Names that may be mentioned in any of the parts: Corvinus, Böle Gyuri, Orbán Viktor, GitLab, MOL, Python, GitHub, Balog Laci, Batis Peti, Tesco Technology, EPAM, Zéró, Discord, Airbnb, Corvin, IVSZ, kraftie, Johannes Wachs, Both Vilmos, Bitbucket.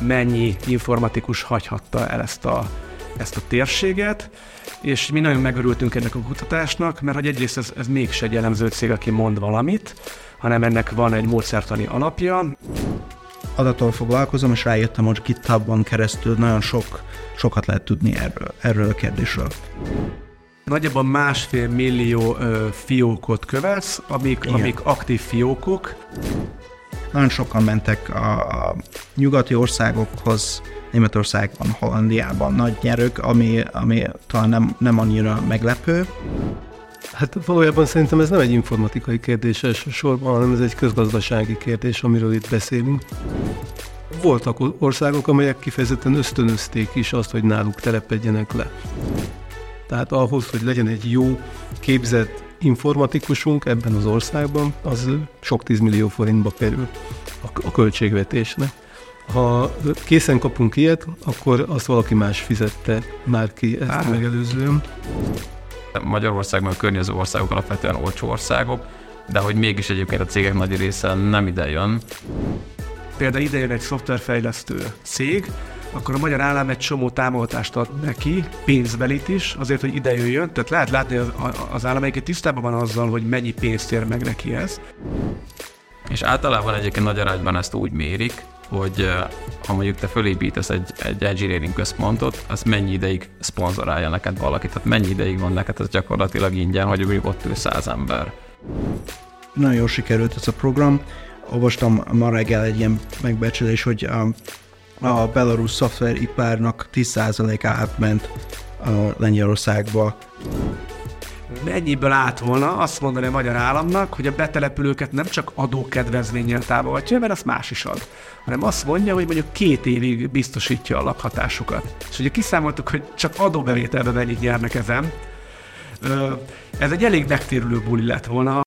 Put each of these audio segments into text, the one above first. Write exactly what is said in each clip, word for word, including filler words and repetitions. mennyi informatikus hagyhatta el ezt a, ezt a térséget, és mi nagyon megörültünk ennek a kutatásnak, mert hogy egyrészt ez, ez mégse egy jellemző cég, aki mond valamit, hanem ennek van egy módszertani alapja. Adattal foglalkozom, és rájöttem, hogy GitHubon keresztül nagyon sok, sokat lehet tudni erről, erről a kérdésről. Nagyjából másfél millió ö, fiókot követsz, amik, amik aktív fiókok. Nagyon sokan mentek a, a nyugati országokhoz, Németországban, Hollandiában nagy nyerők, ami, ami talán nem, nem annyira meglepő. Hát valójában szerintem ez nem egy informatikai kérdés elsősorban, hanem ez egy közgazdasági kérdés, amiről itt beszélünk. Voltak országok, amelyek kifejezetten ösztönözték is azt, hogy náluk telepedjenek le. Tehát ahhoz, hogy legyen egy jó képzett informatikusunk ebben az országban, az sok tízmillió forintba kerül a költségvetésnek. Ha készen kapunk ilyet, akkor azt valaki más fizette már ki ezt Á, megelőzően. Magyarországban a környező országok alapvetően olcsó országok, de hogy mégis egyébként a cégek nagy része nem ide jön. Például ide jön egy szoftverfejlesztő cég, akkor a magyar állam egy csomó támogatást ad neki, pénzbelit is, azért, hogy ide jöjjön. Tehát lehet látni, hogy az állam egyébként tisztában van azzal, hogy mennyi pénzt ér meg neki ez. És általában egyébként nagy arányban ezt úgy mérik, hogy ha mondjuk te fölépítesz egy, egy engineering központot, az mennyi ideig szponzorálja neked valaki, tehát mennyi ideig van neked, ez gyakorlatilag ingyen, hogy mondjuk ott ül száz ember. Nagyon jól sikerült ez a program. Olvastam ma reggel egy ilyen megbecsülés, hogy a, a belarusz szoftveripárnak tíz százaléka átment a Lengyelországba. Mennyiből állt volna azt mondani a magyar államnak, hogy a betelepülőket nem csak adókedvezménnyel támogatja, mert azt más is ad, hanem azt mondja, hogy mondjuk két évig biztosítja a lakhatásukat. És ugye kiszámoltuk, hogy csak adóbevételben mennyit nyernek ezen. Ez egy elég megtérülő buli lett volna.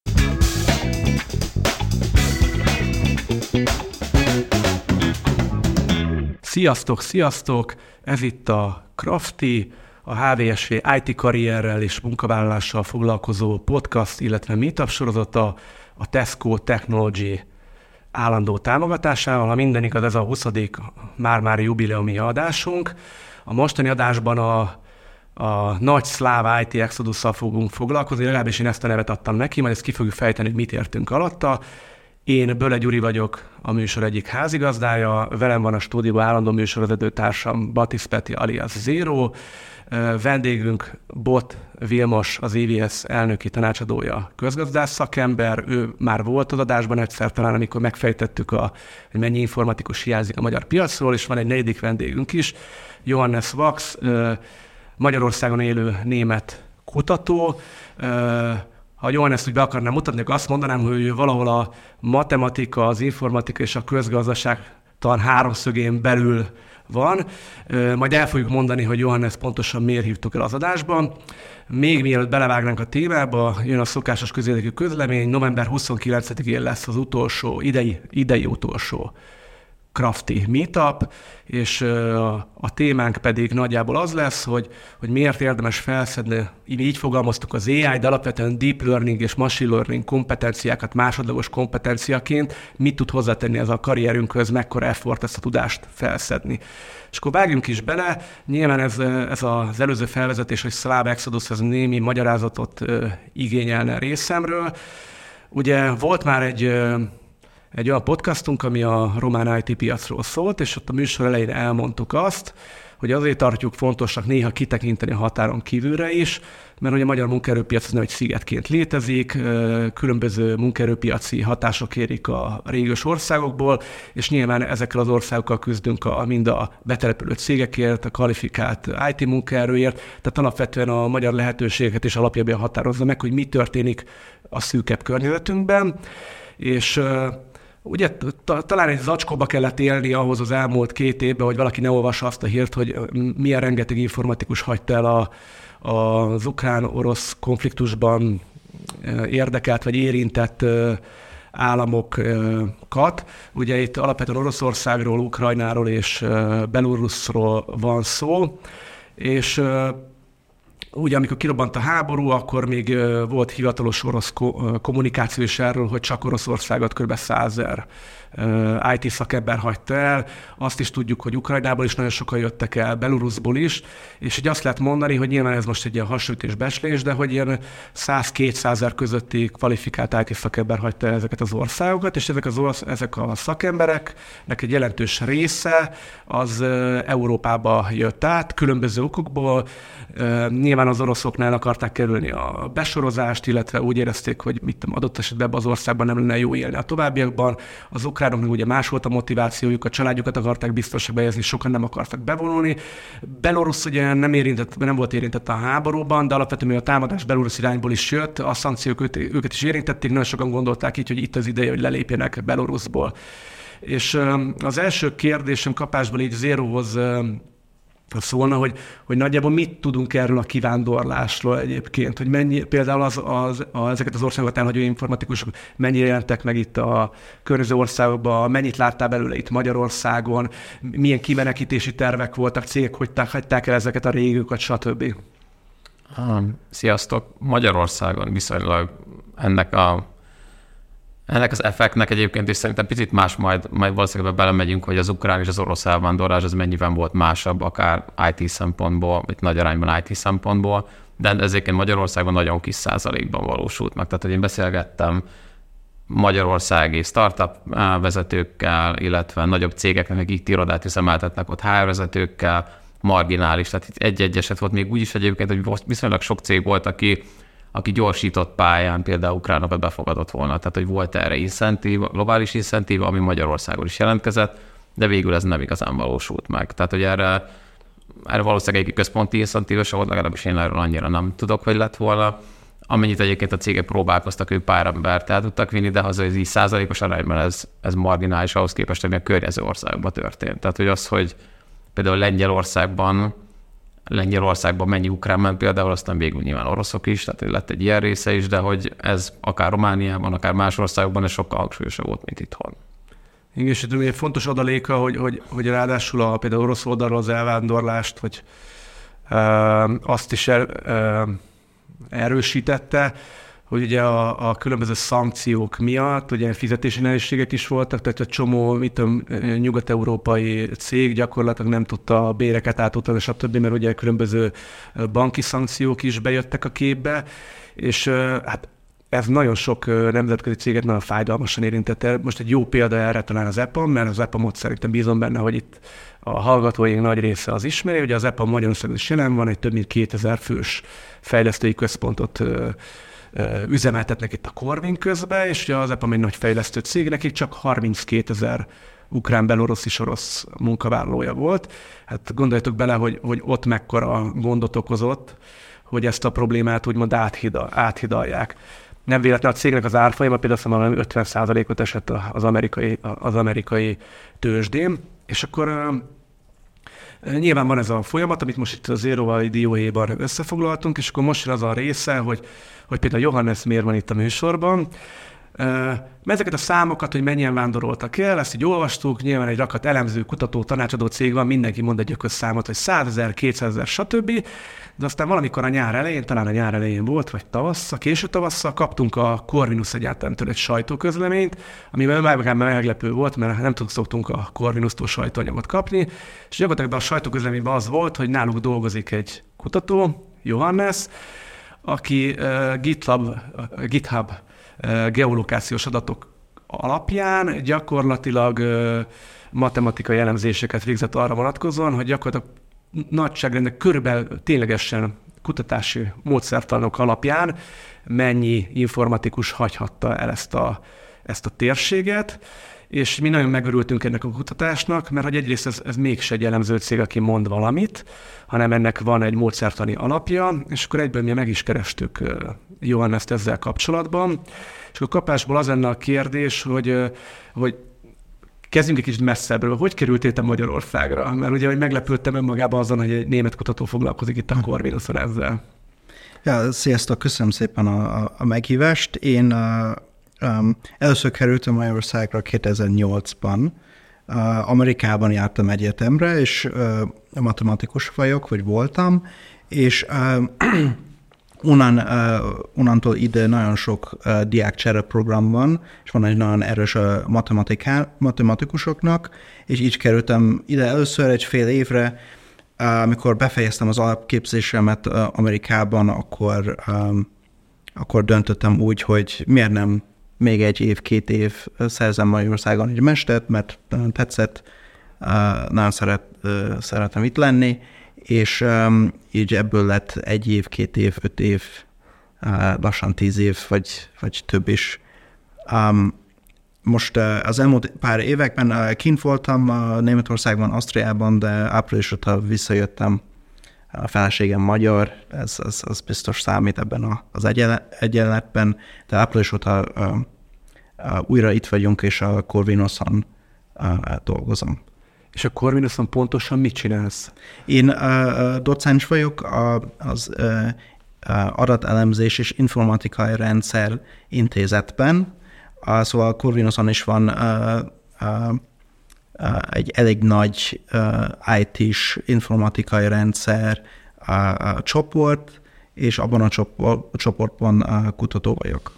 Sziasztok, sziasztok! Ez itt a kraftie, a há vé es vé í té karrierrel és munkavállalással foglalkozó podcast, illetve meetup sorozata a Tesco Technology állandó támogatásával. Ha minden igaz, ez a huszadik már-már jubileumi adásunk. A mostani adásban a, a nagy szláv í té exodusszal fogunk foglalkozni, legalábbis én ezt a nevet adtam neki, majd ezt ki fogjuk fejteni, hogy mit értünk alatta. Én Böle Gyuri vagyok, a műsor egyik házigazdája, velem van a stúdióban állandó műsorvezető társam Batis Peti alias Zéró, vendégünk Both Vilmos, az i vé es zé elnöki tanácsadója, közgazdász szakember, ő már volt az adásban egyszer talán, amikor megfejtettük, a, hogy mennyi informatikus hiányzik a magyar piacról, és van egy negyedik vendégünk is, Johannes Wachs, Magyarországon élő német kutató. Ha Johannes úgy be akarnám mutatni, akkor azt mondanám, hogy valahol a matematika, az informatika és a közgazdaság tan háromszögén belül van. Majd el fogjuk mondani, hogy Johannes pontosan miért hívtuk el az adásban. Még mielőtt belevágnánk a témába, jön a szokásos közérdekű közlemény, november huszonkilencedikén lesz az utolsó, idei, idei utolsó kraftie meetup, és a témánk pedig nagyjából az lesz, hogy, hogy miért érdemes felszedni, így fogalmaztuk, az á i, de alapvetően deep learning és machine learning kompetenciákat másodlagos kompetenciaként, mit tud hozzátenni ez a karrierünkhöz, mekkora effort ezt a tudást felszedni. És akkor vágjunk is bele, nyilván ez, ez az előző felvezetés, hogy Slav Exodus, ez némi magyarázatot igényelne részemről. Ugye volt már egy Egy olyan podcastunk, ami a román í té piacról szólt, és ott a műsor elején elmondtuk azt, hogy azért tartjuk fontosnak néha kitekinteni a határon kívülre is, mert ugye a magyar munkaerőpiac az nem egy szigetként létezik, különböző munkaerőpiaci hatások érik a régiós országokból, és nyilván ezekkel az országokkal küzdünk a, mind a betelepülő cégekért, a kvalifikált í té munkaerőért, tehát alapvetően a magyar lehetőségeket is alapjában határozza meg, hogy mi történik a szűkebb környezetünkben, és ugye talán egy zacskóba kellett élni ahhoz az elmúlt két évben, hogy valaki ne olvassa azt a hírt, hogy milyen rengeteg informatikus hagyta el a, a, az ukrán-orosz konfliktusban érdekelt vagy érintett államokat. Ugye itt alapvetően Oroszországról, Ukrajnáról és Belarusról van szó, és Ugye, amikor kirobbant a háború, akkor még volt hivatalos orosz kommunikáció is erről, hogy csak Oroszországot kb. százezer i té szakember hagyta el. Azt is tudjuk, hogy Ukrajnából is nagyon sokan jöttek el, Belarusból is, és így azt lehet mondani, hogy nyilván ez most egy ilyen hasonlítás becslés, de hogy ilyen száz-kétszázezer közötti kvalifikált i té szakember hagyta el ezeket az országokat, és ezek, az orsz- ezek a szakembereknek egy jelentős része az Európába jött át, különböző okokból. Nyilván az oroszoknál akarták kerülni a besorozást, illetve úgy érezték, hogy mit adott esetben az országban nem lenne jó élni a továbbiakban. Az ukránoknak ugye más volt a motivációjuk, a családjukat akarták biztonságba helyezni, sokan nem akartak bevonulni. Belarus ugye nem, érintett, nem volt érintett a háborúban, de alapvetően a támadás Belarus irányból is jött, a szankciók őt, őket is érintették, nagyon sokan gondolták így, hogy itt az ideje, hogy lelépjenek Belarusból. És az első kérdésem kapásból így Zéróhoz szólna, hogy, hogy nagyjából mit tudunk erről a kivándorlásról egyébként, hogy mennyi, például az, az, a, ezeket az országokat elhagyó informatikusok mennyire jelentek meg itt a környező országokban, mennyit láttál belőle itt Magyarországon, milyen kimenekítési tervek voltak, cégek hogy hagyták el ezeket a régiókat, stb. Sziasztok! Magyarországon viszonylag ennek a Ennek az effektnek egyébként is szerintem picit más, majd, majd valószínűleg belemegyünk, hogy az ukrán és az orosz elvándorlás az mennyiben volt másabb, akár i té szempontból, vagy nagy arányban i té szempontból, de ezért Magyarországon nagyon kis százalékban valósult meg. Tehát, hogy én beszélgettem magyarországi startup vezetőkkel, illetve nagyobb cégeknek, akik irodát üzemeltetnek ott há er vezetőkkel, marginális, tehát itt egy-egy eset volt még úgyis egyébként, hogy viszonylag sok cég volt, aki aki gyorsított pályán például ukránokat befogadott volna. Tehát, hogy volt erre incentív, globális incentív, ami Magyarországon is jelentkezett, de végül ez nem igazán valósult meg. Tehát, hogy erre, erre valószínűleg egy központi incentív, és legalábbis én erről annyira nem tudok, hogy lett volna. Amennyit egyébként a cégek próbálkoztak, ők pár embert el tudtak vinni, de az így százalékos arányban ez, ez marginális ahhoz képest, ami a környező országban történt. Tehát, hogy az, hogy például Lengyelországban Lengyelországban mennyi ukrán ment például, aztán végül nyilván oroszok is, tehát lett egy ilyen része is, de hogy ez akár Romániában, akár más országokban ez sokkal hangsúlyosabb volt, mint itthon. Igen, és egy fontos adaléka, hogy, hogy, hogy ráadásul a például orosz oldalról az elvándorlást, hogy ö, azt is el, ö, erősítette, hogy ugye a, a különböző szankciók miatt ugye fizetési nehézségek is voltak, tehát egy csomó mit tudom, nyugat-európai cég gyakorlatilag nem tudta a béreket átutalni, stb., mert ugye különböző banki szankciók is bejöttek a képbe, és hát ez nagyon sok nemzetközi céget nagyon fájdalmasan érintette. Most egy jó példa erre talán az EPAM, mert az EPAM-ot szerintem bízom benne, hogy itt a hallgatóink nagy része az ismeri, ugye az EPAM Magyarországon is jelen van, egy több mint kétezer fős fejlesztői központot üzemeltetnek itt a Corvin közben, és ugye az EPAM egy nagy fejlesztő cég, nekik csak harminckétezer ukrán, belorosz és orosz munkavállalója volt. Hát gondoljatok bele, hogy, hogy ott mekkora gondot okozott, hogy ezt a problémát úgymond áthidal, áthidalják. Nem véletlen a cégnek az árfolyama, például szóval ötven százalékot esett az amerikai, az amerikai tőzsdén, és akkor nyilván van ez a folyamat, amit most itt a Zéróval dióhéjban összefoglaltunk, és akkor most jön az a része, hogy, hogy például Johannes miért van itt a műsorban. Ezeket a számokat, hogy mennyien vándoroltak el, ezt így olvastuk, nyilván egy rakat elemző, kutató, tanácsadó cég van, mindenki mond egy ökösszámot, hogy százezer, kétszázezer, stb. De aztán valamikor a nyár elején, talán a nyár elején volt, vagy tavasszal, késő tavasszal kaptunk a Corvinus egyetemtől egy sajtóközleményt, amiben már meglepő volt, mert nem tudtuk szoktunk a Corvinusztól sajtóanyagot kapni, és gyakorlatilag a sajtóközleményben az volt, hogy náluk dolgozik egy kutató, Johannes, aki uh, GitLab, uh, GitHub uh, geolokációs adatok alapján gyakorlatilag uh, matematikai elemzéseket végzett arra vonatkozóan, hogy gyakorlatilag nagyságrendben körülbelül ténylegesen kutatási módszertanok alapján mennyi informatikus hagyhatta el ezt a, ezt a térséget, és mi nagyon megörültünk ennek a kutatásnak, mert hogy egyrészt ez, ez mégse egy elemző cég, aki mond valamit, hanem ennek van egy módszertani alapja, és akkor egyből mi meg is kerestük Johannest ezzel kapcsolatban, és akkor kapásból az lenne a kérdés, hogy, hogy kezdjünk egy kicsit messzebbről. Hogy kerültél Magyarországra? Mert ugye meglepődtem önmagában azon, hogy egy német kutató foglalkozik itt a Corvinuson ezzel. Ja, sziasztok, köszönöm szépen a, a meghívást. Én a, um, először kerültem Magyarországra kétezer-nyolcban, Amerikában jártam egyetemre, és matematikus vagyok, vagy voltam, és onnan, onnantól ide nagyon sok diákcsere program van, és van egy nagyon erős matematikusoknak, és így kerültem ide először egy fél évre. Amikor befejeztem az alapképzésemet Amerikában, akkor, akkor döntöttem úgy, hogy miért nem még egy év, két év szerzem Magyarországon egy mestert, mert nagyon tetszett, nagyon szeret, szeretem itt lenni, és így ebből lett egy év, két év, öt év, lassan tíz év, vagy, vagy több is. Most az elmúlt pár években kint voltam Németországban, Ausztriában, de április óta visszajöttem. A feleségem magyar, ez, ez, ez biztos számít ebben az egyenletben, de április óta újra itt vagyunk, és a Corvinuson dolgozom. És a Corvinuson pontosan mit csinálsz? Én docens vagyok az adatelemzés és informatikai rendszer intézetben. Szóval a Corvinuson is van uh, uh, uh, egy elég nagy uh, I T-s informatikai rendszer uh, uh, csoport, és abban a csopor, csoportban uh, kutató vagyok.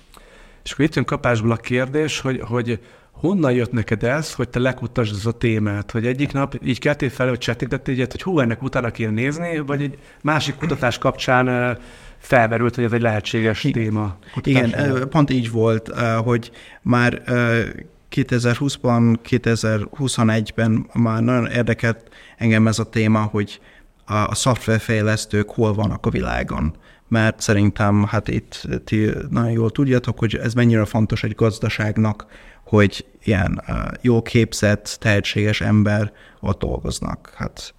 És akkor itt jön kapásból a kérdés, hogy, hogy honnan jött neked ez, hogy te lekutasd ez a témát? Hogy egyik nap így keltél fel, hogy csetintettél egyet, hogy hú, ennek utána kéne nézni, vagy egy másik kutatás kapcsán uh, felmerült, hogy ez egy lehetséges I- téma. Kutatás igen, téma. Pont így volt, hogy már kétezer-húszban, kétezer-huszonegyben már nagyon érdekelt engem ez a téma, hogy a szoftverfejlesztők hol vannak a világon. Mert szerintem, hát itt ti nagyon jól tudjátok, hogy ez mennyire fontos egy gazdaságnak, hogy ilyen jó képzett, tehetséges ember ott dolgoznak. Hát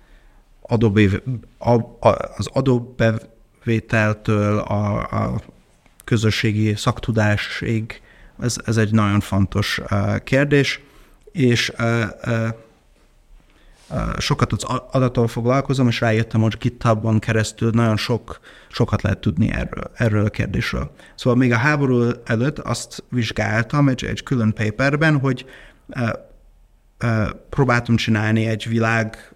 adóbév, a, a, az adóbev vételtől a, a közösségi szaktudásig, ez, ez egy nagyon fontos uh, kérdés, és uh, uh, uh, sokat az adattal foglalkozom, és rájöttem, hogy GitHubon keresztül nagyon sok, sokat lehet tudni erről, erről a kérdésről. Szóval még a háború előtt azt vizsgáltam egy, egy külön paperben, hogy uh, uh, próbáltam csinálni egy világ,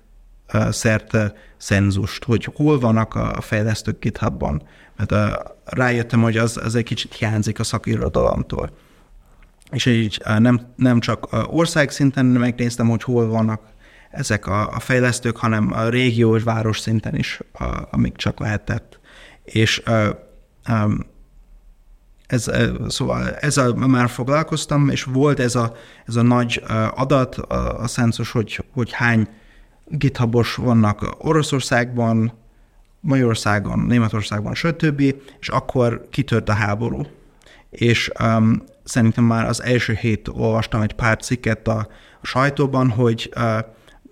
szerte szenzust, hogy hol vannak a fejlesztők GitHubban. Mert rájöttem, hogy az, az egy kicsit hiányzik a szakirodalomtól. És így nem, nem csak országszinten megnéztem, hogy hol vannak ezek a, a fejlesztők, hanem a régió és város szinten is, amik csak lehetett. És ez, szóval ezzel már foglalkoztam, és volt ez a, ez a nagy adat, a, a szenzus, hogy, hogy hány GitHubos vannak Oroszországban, Magyarországon, Németországban, sőt többi, és akkor kitört a háború. És um, szerintem már az első hét olvastam egy pár cikket a, a sajtóban, hogy uh,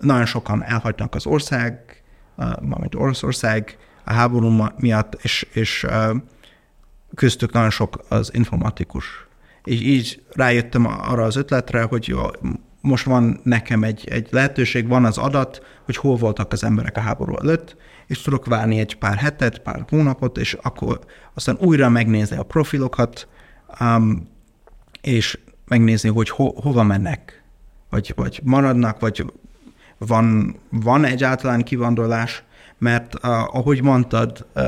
nagyon sokan elhagynak az ország, uh, mármint Oroszország a háború miatt, és, és uh, köztük nagyon sok az informatikus. És így rájöttem arra az ötletre, hogy jó, most van nekem egy, egy lehetőség, van az adat, hogy hol voltak az emberek a háború előtt, és tudok várni egy pár hetet, pár hónapot, és akkor aztán újra megnézni a profilokat, um, és megnézni, hogy ho, hova mennek, vagy, vagy maradnak, vagy van, van egyáltalán kivándorlás, mert uh, ahogy mondtad, uh,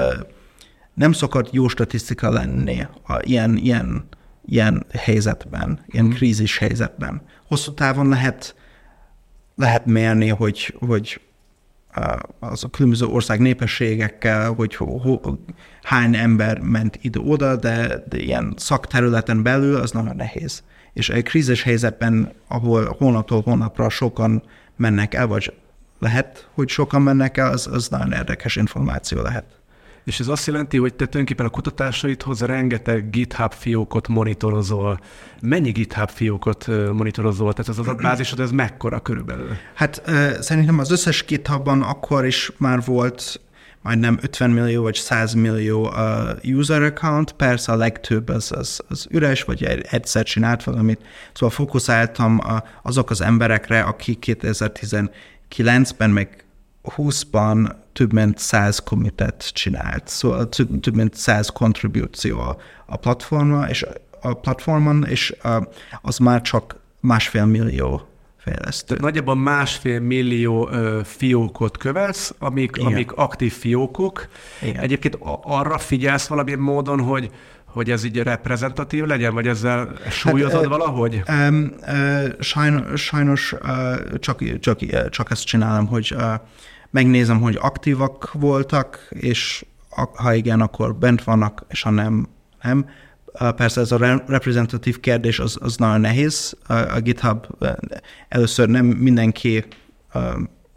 nem szokott jó statisztika lenni a ilyen, ilyen, ilyen helyzetben, ilyen krízis helyzetben. Hosszú távon lehet, lehet mérni, hogy, hogy az a különböző ország népességekkel, hogy ho, ho, hány ember ment ide-oda, de, de ilyen szakterületen belül az nagyon nehéz. És egy krízis helyzetben, ahol hónaptól hónapra sokan mennek el, vagy lehet, hogy sokan mennek el, az, az nagyon érdekes információ lehet. És ez azt jelenti, hogy te tulajdonképpen a kutatásaidhoz rengeteg GitHub fiókot monitorozol. Mennyi GitHub fiókot monitorozol? Tehát az adatbázisod, ez mekkora körülbelül? Hát szerintem az összes GitHubban akkor is már volt majdnem ötven millió vagy száz millió user account. Persze a legtöbb az, az, az üres, vagy egyszer csinált valamit. Szóval fókuszáltam azok az emberekre, akik kétezer-tizenkilencben meg húszban több mint száz commitet csinált, szóval több mint száz kontribúció a platformon, és, a platformon, és az már csak másfél millió fejlesztő. Tehát nagyjából másfél millió ö, fiókot követsz, amik, amik aktív fiókok. Igen. Egyébként arra figyelsz valamilyen módon, hogy hogy ez így reprezentatív legyen, vagy ezzel súlyozod hát, valahogy? Öm, ö, sajnos sajnos ö, csak, csak, csak ezt csinálom, hogy ö, megnézem, hogy aktívak voltak, és ha igen, akkor bent vannak, és ha nem, nem. Persze ez a reprezentatív kérdés, az, az nagyon nehéz. A GitHub először nem mindenki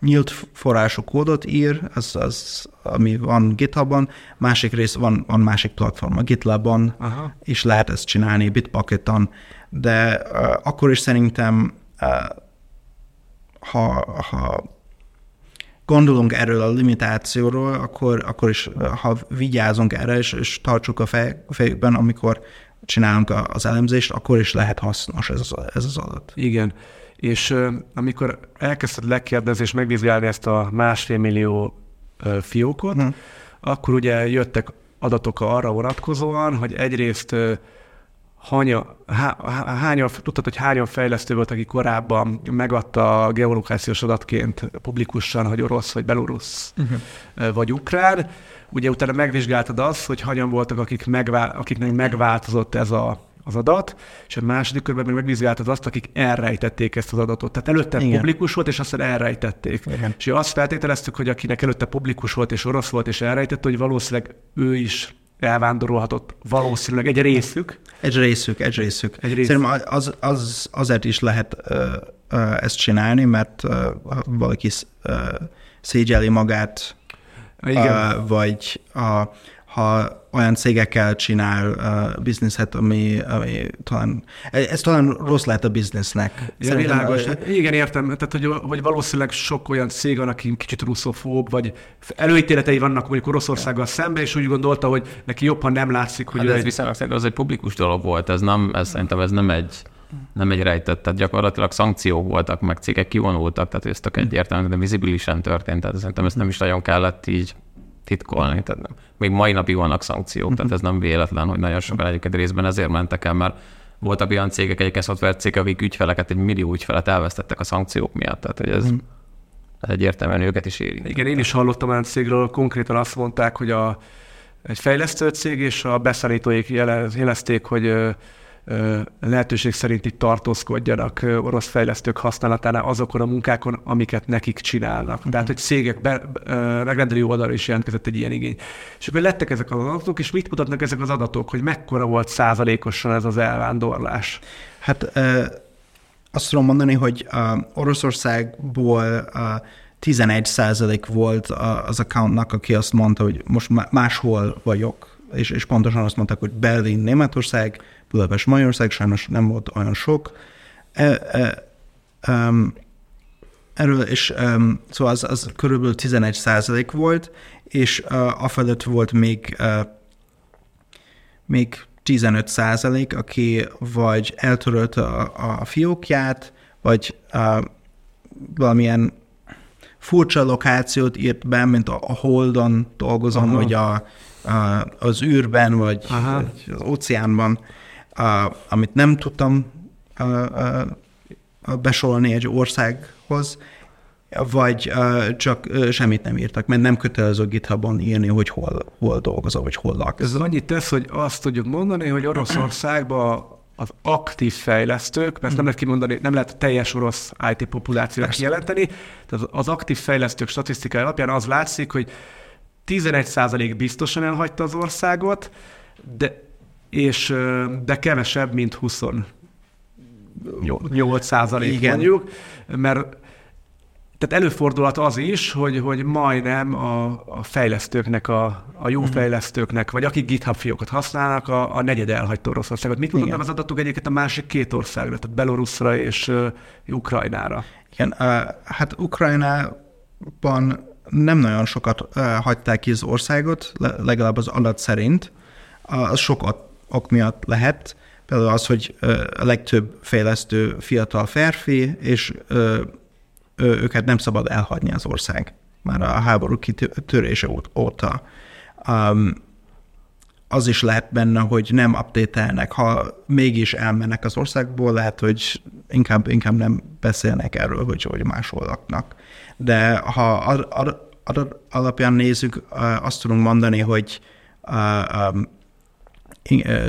nyílt forrású kódot ír, az, az ami van GitHubban, másik rész van, van másik platform, a GitLabon, aha, és lehet ezt csinálni, Bitbucketon, de uh, akkor is szerintem, uh, ha, ha gondolunk erről a limitációról, akkor, akkor is, uh, ha vigyázunk erre, és, és tartsuk a fej, fejükben, amikor csinálunk az elemzést, akkor is lehet hasznos ez, ez az adat. Igen. És euh, amikor elkezdted lekérdezni és megvizsgálni ezt a másfél millió euh, fiókot, hmm. akkor ugye jöttek adatok arra vonatkozóan, hogy egyrészt euh, hanya, há, hányan, tudtad, hogy hányan fejlesztő volt, aki korábban megadta a geolokációs adatként publikusan, hogy orosz vagy belorusz uh-huh. vagy ukrán. Ugye utána megvizsgáltad azt, hogy hányan voltak, akik megvál, akiknek megváltozott ez a az adat, és a második körben még megvizsgáltad azt, akik elrejtették ezt az adatot. Tehát előtte igen. publikus volt, és aztán elrejtették. Igen. És azt feltételeztük, hogy akinek előtte publikus volt, és orosz volt, és elrejtett, hogy valószínűleg ő is elvándorolhatott, valószínűleg egy részük. Egy részük, egy részük. Egy részük. Szerintem az, az, azért is lehet uh, uh, ezt csinálni, mert uh, valaki uh, szégyeli magát, igen. Uh, vagy a... Uh, ha olyan cégekkel csinál uh, bizniszet, ami, ami talán, ez talán rossz lehet a biznisznek. Ja, világos. A... Igen, értem. Tehát, hogy, hogy valószínűleg sok olyan cég van, aki kicsit russzofób, vagy előítéletei vannak mondjuk Oroszországgal szemben, és úgy gondolta, hogy neki jobb, ha nem látszik, hogy... Hát ez egy... viszonylag szerintem az egy publikus dolog volt, ez nem, ez, szerintem ez nem egy, nem egy rejtett, tehát gyakorlatilag szankciók voltak, meg cégek kivonultak, tehát ez tök egyértelműen, de vizibilisen történt, tehát szerintem ezt nem is nagyon kellett így titkolni. Tehát nem. Még mai napig vannak szankciók, tehát ez nem véletlen, hogy nagyon sokan egyébként részben ezért mentek el, mert voltak olyan cégek, egyébként szoftvercégek, akik ügyfeleket, egy millió ügyfelet elvesztettek a szankciók miatt. Tehát, hogy ez egyértelműen őket is érint. Igen, én is hallottam olyan cégről, konkrétan azt mondták, hogy a, egy fejlesztő cég és a beszállítóik jelezték, hogy lehetőség szerint itt tartózkodjanak orosz fejlesztők használatánál azokon a munkákon, amiket nekik csinálnak. Uh-huh. Tehát, hogy cégek be, megrendelő oldalra is jelentkezett egy ilyen igény. És akkor lettek ezek az adatok, és mit mutatnak ezek az adatok, hogy mekkora volt százalékosan ez az elvándorlás? Hát azt tudom mondani, hogy Oroszországból tizenegy százalék volt az accountnak, aki azt mondta, hogy most máshol vagyok, és, és pontosan azt mondták, hogy Berlin, Németország, Budapest, Magyarország, sajnos nem volt olyan sok. E, e, um, erről is, um, szóval az, az körülbelül tizenegy százalék volt, és uh, afelőtt volt még, uh, még tizenöt százalék, aki vagy eltörölte a, a fiókját, vagy uh, valamilyen furcsa lokációt írt be, mint a, a Holdon dolgozom, aha, vagy a, a, az űrben, vagy, vagy az óceánban. Uh, amit nem tudtam uh, uh, besorolni egy országhoz, vagy uh, csak uh, semmit nem írtak, mert nem kötelező GitHubon írni, hogy hol, hol dolgozol, vagy hol laksz. Ez annyit tesz, hogy azt tudjuk mondani, hogy Oroszországban az aktív fejlesztők, mert nem lehet kimondani, nem lehet teljes orosz i té populációt kijelenteni, tehát az aktív fejlesztők statisztikai alapján az látszik, hogy tizenegy százalék biztosan elhagyta az országot, de és de kevesebb, mint huszonnyolc százalék mondjuk, mert tehát előfordulhat az is, hogy, hogy majdnem a, a fejlesztőknek, a, a jó mm. fejlesztőknek, vagy akik GitHub fiókot használnak, a, a negyede elhagyta Oroszországot. Mit mutatnak az adatok egyébként a másik két országra, tehát Belorusszra és uh, Ukrajnára? Igen, uh, hát Ukrajnában nem nagyon sokat uh, hagyták ki az országot, le, legalább az adat szerint. Az sok ok miatt lehet, például az, hogy a legtöbb fejlesztő fiatal férfi, és őket nem szabad elhagyni az ország, már a háború kitörése óta. az is lehet benne, hogy nem update-elnek, ha mégis elmennek az országból, lehet, hogy inkább, inkább nem beszélnek erről, hogy, hogy máshol laknak. De ha ar, ar, ar, alapján nézzük, azt tudunk mondani, hogy uh, um,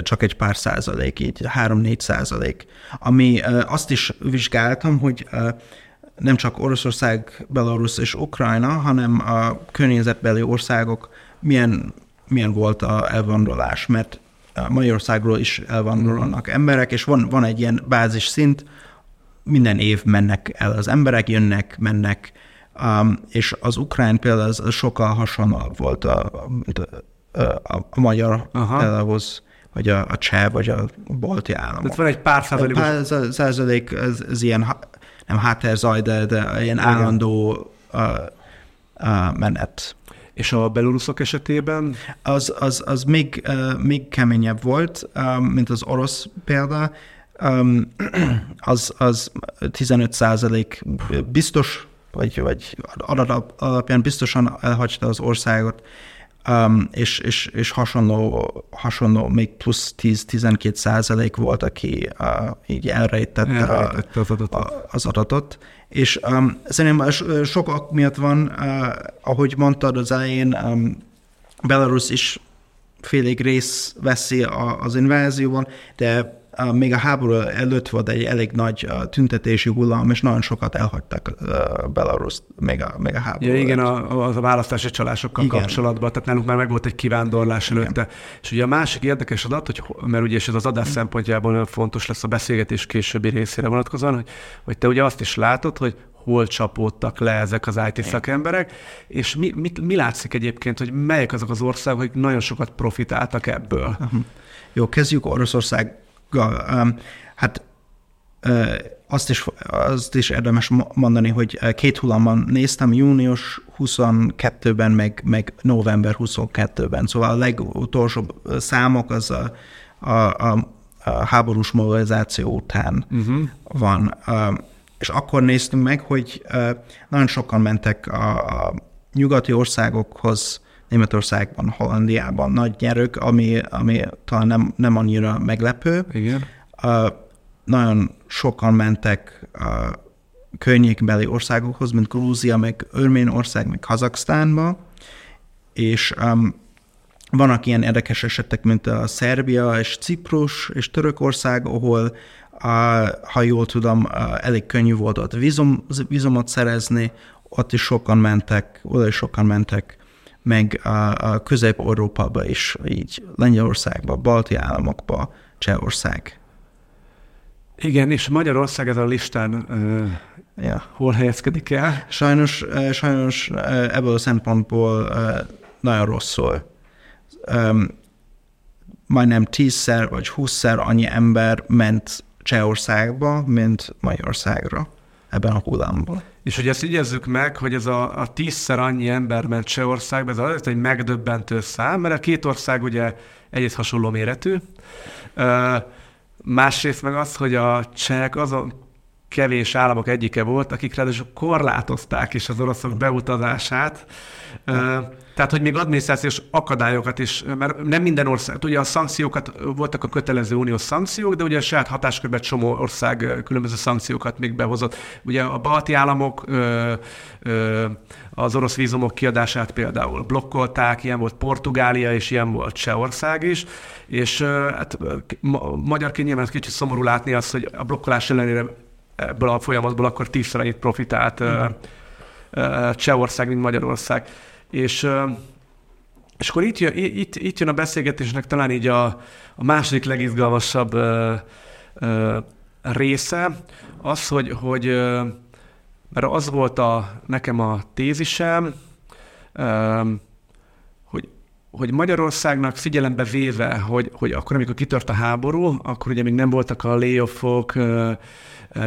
csak egy pár százalék, így három-négy százalék. Ami azt is vizsgáltam, hogy nem csak Oroszország, Belarus és Ukrajna, hanem a környezetbeli országok milyen, milyen volt a elvándorlás, mert Magyarországról is elvándorolnak emberek, és van, van egy ilyen bázis szint, minden év mennek el az emberek, jönnek, mennek, és az ukrán például az sokkal hasonlóbb volt a, a, a, a magyar példához, hogy a, a cseh, vagy a balti államok. Tehát van egy pár százalékos. Pár százalék, ez, ez ilyen, nem hátterzaj, de, de ilyen állandó uh, uh, menet. És a beloruszok esetében? Az, az, az még, uh, még keményebb volt, um, mint az orosz példa. Um, az, az tizenöt százalék biztos, vagy, vagy adat alapján biztosan elhagyta az országot, Um, és, és, és hasonló, hasonló még plusz tíz-tizenkét százalék volt, aki uh, így elrejtette, elrejtette az, adatot. A, az adatot. És um, szerintem sokak miatt van, uh, ahogy mondtad az elején, um, Belarus is félig rész veszi a, az invázióban, de uh, még a háború előtt volt egy elég nagy uh, tüntetési hullám, és nagyon sokat elhagytak uh, Belarust még a, még a háború. Ja, igen, a, a választási csalásokkal igen. kapcsolatban, tehát nálunk már megvolt egy kivándorlás igen. előtte. És ugye a másik érdekes adat, hogy, mert ugye ez az adás szempontjából nagyon fontos lesz a beszélgetés későbbi részére vonatkozóan, hogy, hogy te ugye azt is látod, hogy hol csapódtak le ezek az í té szakemberek, és mi, mit, mi látszik egyébként, hogy melyek azok az országok, hogy nagyon sokat profitáltak ebből? Uh-huh. Jó, kezdjük Oroszország. Hát azt is, azt is érdemes mondani, hogy két hullamban néztem, június huszonkettőben, meg, meg november huszonkettőben. Szóval a legutolsó számok az a, a, a, a háborús mobilizáció után uh-huh. van. És akkor néztünk meg, hogy nagyon sokan mentek a, a nyugati országokhoz, Németországban, Hollandiában nagy nyerők, ami, ami talán nem, nem annyira meglepő. Igen. Uh, nagyon sokan mentek uh, környékbeli országokhoz, mint Grúzia, meg Örményország, meg Kazaksztánba, és um, vannak ilyen érdekes esetek, mint a Szerbia és Ciprus és Törökország, ahol, uh, ha jól tudom, uh, elég könnyű volt ott vízum, vízumot szerezni, ott is sokan mentek, oda is sokan mentek, meg a Közép-Európában is, így Lengyelországba, balti államokba, Csehország. Igen, és Magyarország ezen a listán uh, ja. hol helyezkedik el? Sajnos, sajnos ebből a szempontból uh, nagyon rosszul. Um, majdnem tízszer vagy húszszer annyi ember ment Csehországba, mint Magyarországra ebben a hullámban. És hogy ezt igyezzük meg, hogy ez a, a tízszer annyi ember ment Csehországba, ez az egy megdöbbentő szám, mert a két ország ugye egyrészt hasonló méretű, másrészt meg az, hogy a csehek azon kevés államok egyike volt, akik ráadásul korlátozták is az oroszok beutazását. Tehát, hogy még adminisztrációs akadályokat is, mert nem minden ország, ugye a szankciókat, voltak a kötelező uniós szankciók, de ugye a saját hatáskörben csomó ország különböző szankciókat még behozott. Ugye a balti államok az orosz vízumok kiadását például blokkolták, ilyen volt Portugália, és ilyen volt Csehország is, és hát magyarként nyilván kicsit szomorú látni azt, hogy a blokkolás ellenére ebből a folyamatból akkor tízszer annyit profitált mm. Csehország, mint Magyarország. És, és akkor itt jön, itt, itt jön a beszélgetésnek talán így a, a második legizgalmasabb ö, ö, része, az, hogy, hogy mert az volt a, nekem a tézisem, ö, hogy, hogy Magyarországnak figyelembe véve, hogy, hogy akkor, amikor kitört a háború, akkor ugye még nem voltak a layoffok,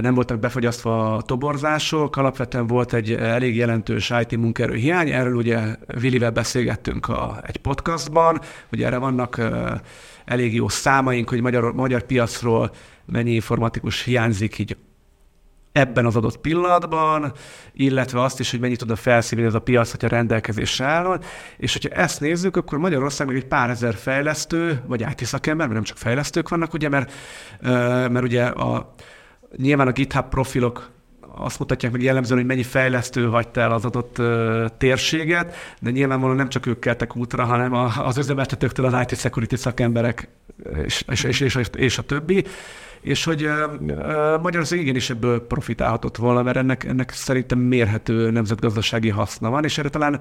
nem voltak befogyasztva a toborzások, alapvetően volt egy elég jelentős í té munkaerő hiány, erről ugye Vilivel beszélgettünk a, egy podcastban, hogy erre vannak elég jó számaink, hogy magyar, magyar piacról mennyi informatikus hiányzik így ebben az adott pillanatban, illetve azt is, hogy mennyit tud a felszívni ez a piac, hogyha rendelkezésre áll. És hogyha ezt nézzük, akkor Magyarországon egy pár ezer fejlesztő, vagy i té szakember, mert nem csak fejlesztők vannak, ugye, mert, mert ugye a, nyilván a GitHub profilok azt mutatják meg jellemzően, hogy mennyi fejlesztő hagyta el az adott ö, térséget, de nyilvánvalóan nem csak ők keltek útra, hanem a, az üzemeltetőktől az i té security szakemberek és, és, és, és, és a többi. És hogy Magyarország igenis ebből profitálhatott volna, mert ennek, ennek szerintem mérhető nemzetgazdasági haszna van, és erre talán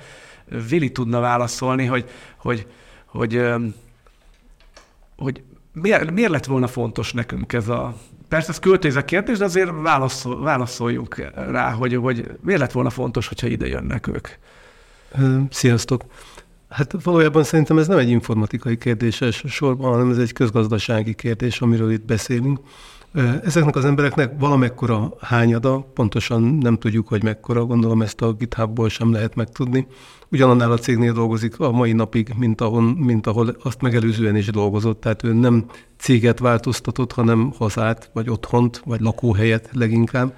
Vili tudna válaszolni, hogy, hogy, hogy, ö, hogy miért, miért lett volna fontos nekünk ez a... Persze ez költőző kérdés, de azért válaszol, válaszoljunk rá, hogy, hogy miért lett volna fontos, hogyha ide jönnek ők. Sziasztok! Hát valójában szerintem ez nem egy informatikai kérdés elsősorban, hanem ez egy közgazdasági kérdés, amiről itt beszélünk. Ezeknek az embereknek valamekkora hányada, pontosan nem tudjuk, hogy mekkora, gondolom ezt a GitHubból sem lehet megtudni. Ugyanannál a cégnél dolgozik a mai napig, mint ahol, mint ahol azt megelőzően is dolgozott, tehát ő nem céget változtatott, hanem hazát, vagy otthont, vagy lakóhelyet leginkább.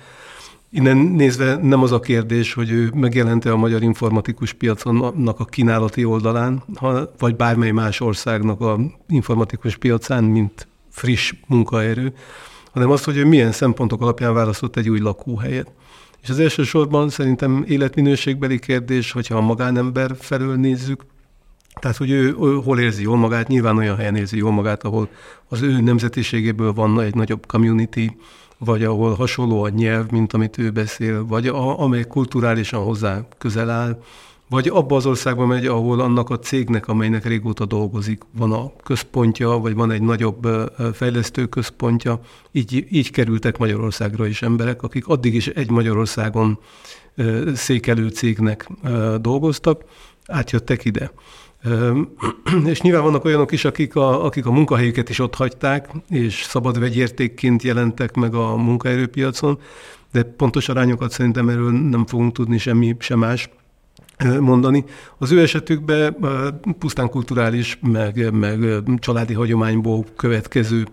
Innen nézve nem az a kérdés, hogy ő megjelent-e a magyar informatikus piaconnak a kínálati oldalán, vagy bármely más országnak a informatikus piacán, mint friss munkaerő, hanem az, hogy ő milyen szempontok alapján választott egy új lakóhelyet. És az elsősorban szerintem életminőségbeli kérdés, hogyha a magánember felől nézzük, tehát hogy ő, ő hol érzi jól magát, nyilván olyan helyen érzi jól magát, ahol az ő nemzetiségéből van egy nagyobb community, vagy ahol hasonló a nyelv, mint amit ő beszél, vagy a, amely kulturálisan hozzá közel áll, vagy abba az országba megy, ahol annak a cégnek, amelynek régóta dolgozik, van a központja, vagy van egy nagyobb fejlesztő központja. Így, így kerültek Magyarországra is emberek, akik addig is egy Magyarországon székelő cégnek dolgoztak, átjöttek ide. És nyilván vannak olyanok is, akik a, akik a munkahelyüket is ott hagyták, és szabad vegyértékként jelentek meg a munkaerőpiacon, de pontos arányokat szerintem erről nem fogunk tudni semmi, sem más mondani. Az ő esetükben pusztán kulturális, meg, meg családi hagyományból következő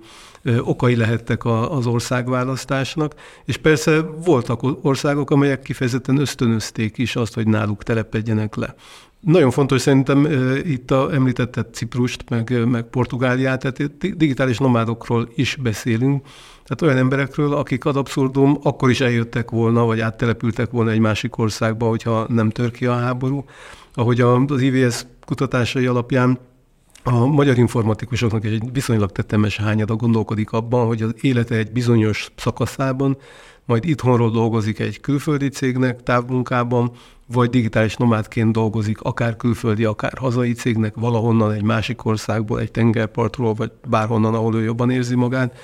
okai lehettek az országválasztásnak, és persze voltak országok, amelyek kifejezetten ösztönözték is azt, hogy náluk telepedjenek le. Nagyon fontos szerintem itt a említettet Ciprust, meg, meg Portugáliát, tehát digitális nomádokról is beszélünk, tehát olyan emberekről, akik ad abszurdum, akkor is eljöttek volna, vagy áttelepültek volna egy másik országba, hogyha nem tör ki a háború. Ahogy az i vé es zé kutatásai alapján a magyar informatikusoknak egy viszonylag tetemes hányada gondolkodik abban, hogy az élete egy bizonyos szakaszában, majd itthonról dolgozik egy külföldi cégnek távmunkában, vagy digitális nomádként dolgozik, akár külföldi, akár hazai cégnek, valahonnan egy másik országból, egy tengerpartról, vagy bárhonnan, ahol ő jobban érzi magát.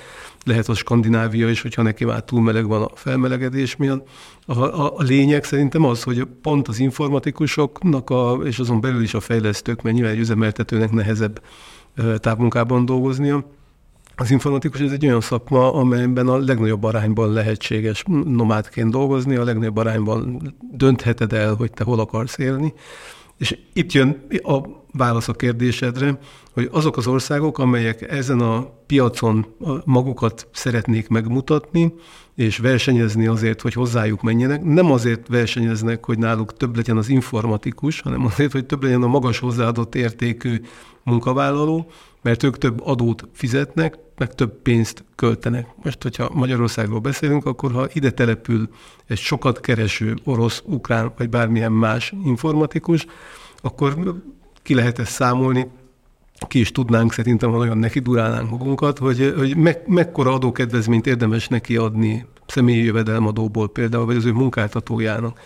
Lehet az Skandinávia is, hogyha neki már túl meleg van a felmelegedés miatt. A, a, a lényeg szerintem az, hogy pont az informatikusoknak, a, és azon belül is a fejlesztők, mert nyilván egy üzemeltetőnek nehezebb távmunkában dolgoznia. Az informatikus ez egy olyan szakma, amelyben a legnagyobb arányban lehetséges nomádként dolgozni, a legnagyobb arányban döntheted el, hogy te hol akarsz élni. És itt jön a válasz a kérdésedre, hogy azok az országok, amelyek ezen a piacon magukat szeretnék megmutatni, és versenyezni azért, hogy hozzájuk menjenek, nem azért versenyeznek, hogy náluk több legyen az informatikus, hanem azért, hogy több legyen a magas hozzáadott értékű munkavállaló, mert ők több adót fizetnek, meg több pénzt költenek. Most, hogyha Magyarországról beszélünk, akkor ha ide települ egy sokat kereső orosz, ukrán, vagy bármilyen más informatikus, akkor ki lehet ezt számolni, ki is tudnánk szerintem, ha nagyon nekidurálnánk magunkat, hogy, hogy me, mekkora adókedvezményt érdemes neki adni személyi jövedelmadóból például, vagy az ő munkáltatójának.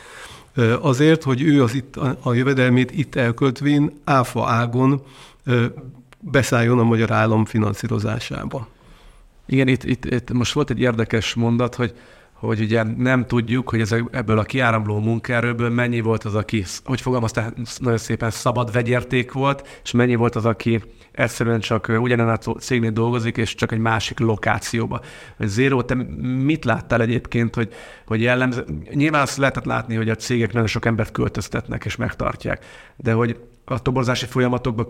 Azért, hogy ő az itt, a jövedelmét itt elköltvén áfa ágon beszálljon a magyar állam finanszírozásába. Igen, itt, itt, itt most volt egy érdekes mondat, hogy, hogy ugye nem tudjuk, hogy ez, ebből a kiáramló munkaerőből mennyi volt az, aki, hogy fogalmaztál, nagyon szépen szabad vegyérték volt, és mennyi volt az, aki egyszerűen csak ugyanannál a cégnél dolgozik, és csak egy másik lokációba. Zéró, te mit láttál egyébként, hogy, hogy jellemző? Nyilván azt lehetett látni, hogy a cégek nagyon sok embert költöztetnek és megtartják, de hogy a toborzási folyamatokban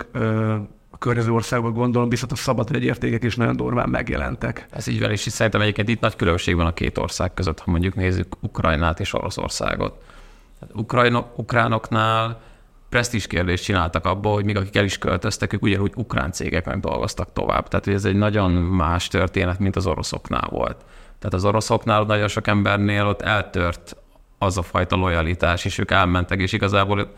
a környező országokban gondolom biztos a szabadhegy értékek is nagyon durván megjelentek. Ez így van, és szerintem egyébként itt nagy különbség van a két ország között, ha mondjuk nézzük Ukrajnát és Oroszországot. Ukrajnok, ukránoknál presztízs kérdést csináltak abból, hogy még akik el is költöztek, ők ugyanúgy ukrán cégeknek dolgoztak tovább. Tehát ez egy nagyon más történet, mint az oroszoknál volt. Tehát az oroszoknál nagyon sok embernél ott eltört az a fajta lojalitás, és ők elmentek, és igazából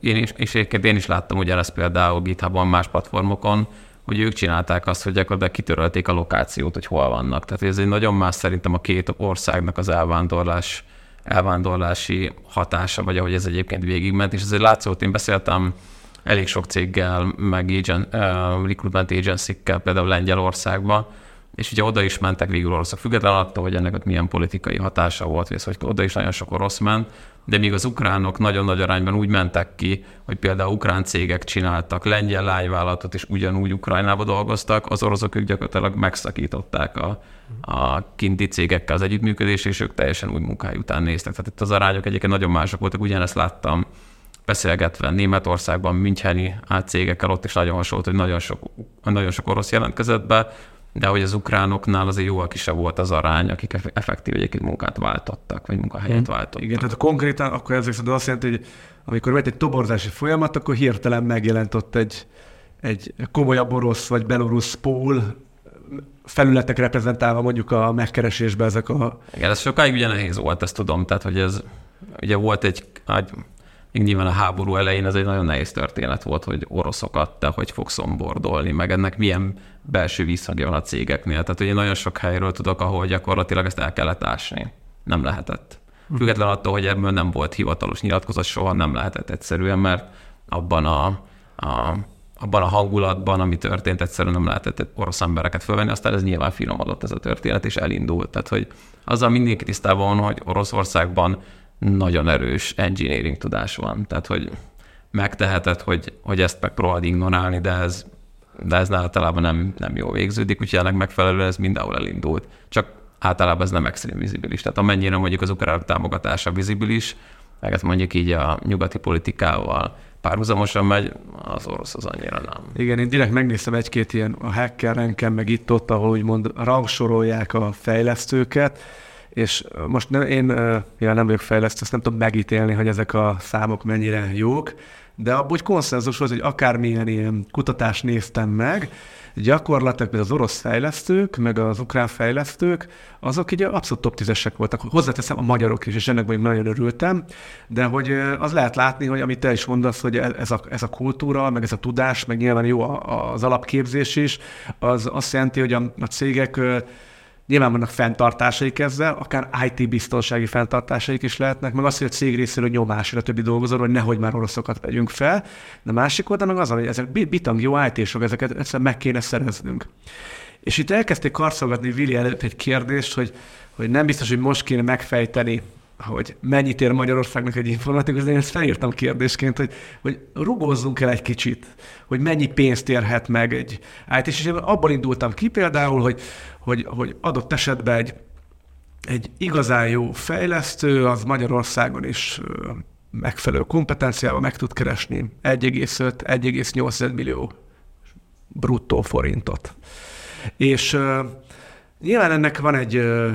én is, és egyébként én is láttam ugyanezt például GitHubon, más platformokon, hogy ők csinálták azt, hogy gyakorlatilag kitörölték a lokációt, hogy hol vannak. Tehát ez egy nagyon más szerintem a két országnak az elvándorlás, elvándorlási hatása, vagy ahogy ez egyébként végigment, és azért látszott, én beszéltem elég sok céggel, meg agent, uh, recruitment agency-kkel például Lengyelországban, és ugye oda is mentek végül oroszok, függetlenül attól, hogy ennek ott milyen politikai hatása volt, és hogy oda is nagyon sok orosz ment, de még az ukránok nagyon nagy arányban úgy mentek ki, hogy például ukrán cégek csináltak lengyel lányvállalatot, és ugyanúgy Ukrajnába dolgoztak, az oroszok ők gyakorlatilag megszakították a, a kinti cégekkel az együttműködést, és ők teljesen új munkáj után néztek. Tehát itt az arányok egyébként nagyon mások voltak, ugyanezt láttam beszélgetve Németországban, müncheni cégekkel, ott is nagyon hasonló, hogy nagyon sok, nagyon sok orosz jelentkezett be, de hogy az ukránoknál azért jóval kisebb volt az arány, akik effektív egyébként munkát váltottak, vagy munkahelyet váltottak. Igen, tehát konkrétan akkor ezek szerint azt jelenti, hogy amikor volt egy toborzási folyamat, akkor hirtelen megjelent ott egy, egy komolyabb orosz vagy belorusz pól felületek reprezentálva mondjuk a megkeresésbe ezek a... Igen, ez sokáig ugye nehéz volt, ezt tudom, tehát hogy ez ugye volt egy... egy Még nyilván a háború elején ez egy nagyon nehéz történet volt, hogy oroszokat te hogy fogsz szombordolni, meg ennek milyen belső visszhangja van a cégeknél. Tehát ugye nagyon sok helyről tudok, ahol gyakorlatilag ezt el kellett ásni. Nem lehetett. Függetlenül attól, hogy ebből nem volt hivatalos nyilatkozat, soha nem lehetett egyszerűen, mert abban a, a, abban a hangulatban, ami történt, egyszerűen nem lehetett orosz embereket fölvenni. Aztán ez nyilván finomodott ez a történet, és elindult. Tehát hogy azzal mindenki tisztában van, hogy Oroszországban nagyon erős engineering tudás van. Tehát hogy megteheted, hogy, hogy ezt megpróbáld ignorálni, de ez, de ez általában nem, nem jól végződik, úgyhogy ennek megfelelően ez mindenhol elindult. Csak általában ez nem extrém vizibilis. Tehát amennyire mondjuk az ukránok támogatása vizibilis, meg ezt mondjuk így a nyugati politikával párhuzamosan megy, az orosz az annyira nem. Igen, én direkt megnéztem egy-két ilyen a hacker ranken, meg itt-ott, ahol úgymond rangsorolják a fejlesztőket, és most nem, én ja, nem vagyok fejlesztő, azt nem tudom megítélni, hogy ezek a számok mennyire jók, de abban úgy konszenzus volt, hogy akármilyen ilyen kutatást néztem meg, gyakorlatilag az orosz fejlesztők, meg az ukrán fejlesztők, azok így abszolút top tízesek voltak. Hozzáteszem a magyarok is, és ennek mondjuk nagyon örültem, de hogy az lehet látni, hogy amit te is mondasz, hogy ez a, ez a kultúra, meg ez a tudás, meg nyilván jó az alapképzés is, az azt jelenti, hogy a, a cégek... Nyilván vannak fenntartásaik ezzel, akár I T-biztonsági fenntartásaik is lehetnek, meg az, hogy a cég részéről nyomásra a többi dolgozóra, hogy nehogy már oroszokat vegyünk fel, de másik oldal meg az, hogy ezek bitang jó I T-sok, ezeket egyszerűen meg kéne szereznünk. És itt elkezdték karcolgatni Vili előtt egy kérdést, hogy, hogy nem biztos, hogy most kéne megfejteni, hogy mennyit ér Magyarországnak egy informatikus, de én ezt felírtam kérdésként, hogy, hogy rugózzunk el egy kicsit, hogy mennyi pénzt érhet meg egy I T, és abból indultam ki például, hogy, hogy, hogy adott esetben egy, egy igazán jó fejlesztő, az Magyarországon is megfelelő kompetenciával meg tud keresni egy egész öt - egy egész nyolc millió bruttó forintot. És uh, nyilván ennek van egy... Uh,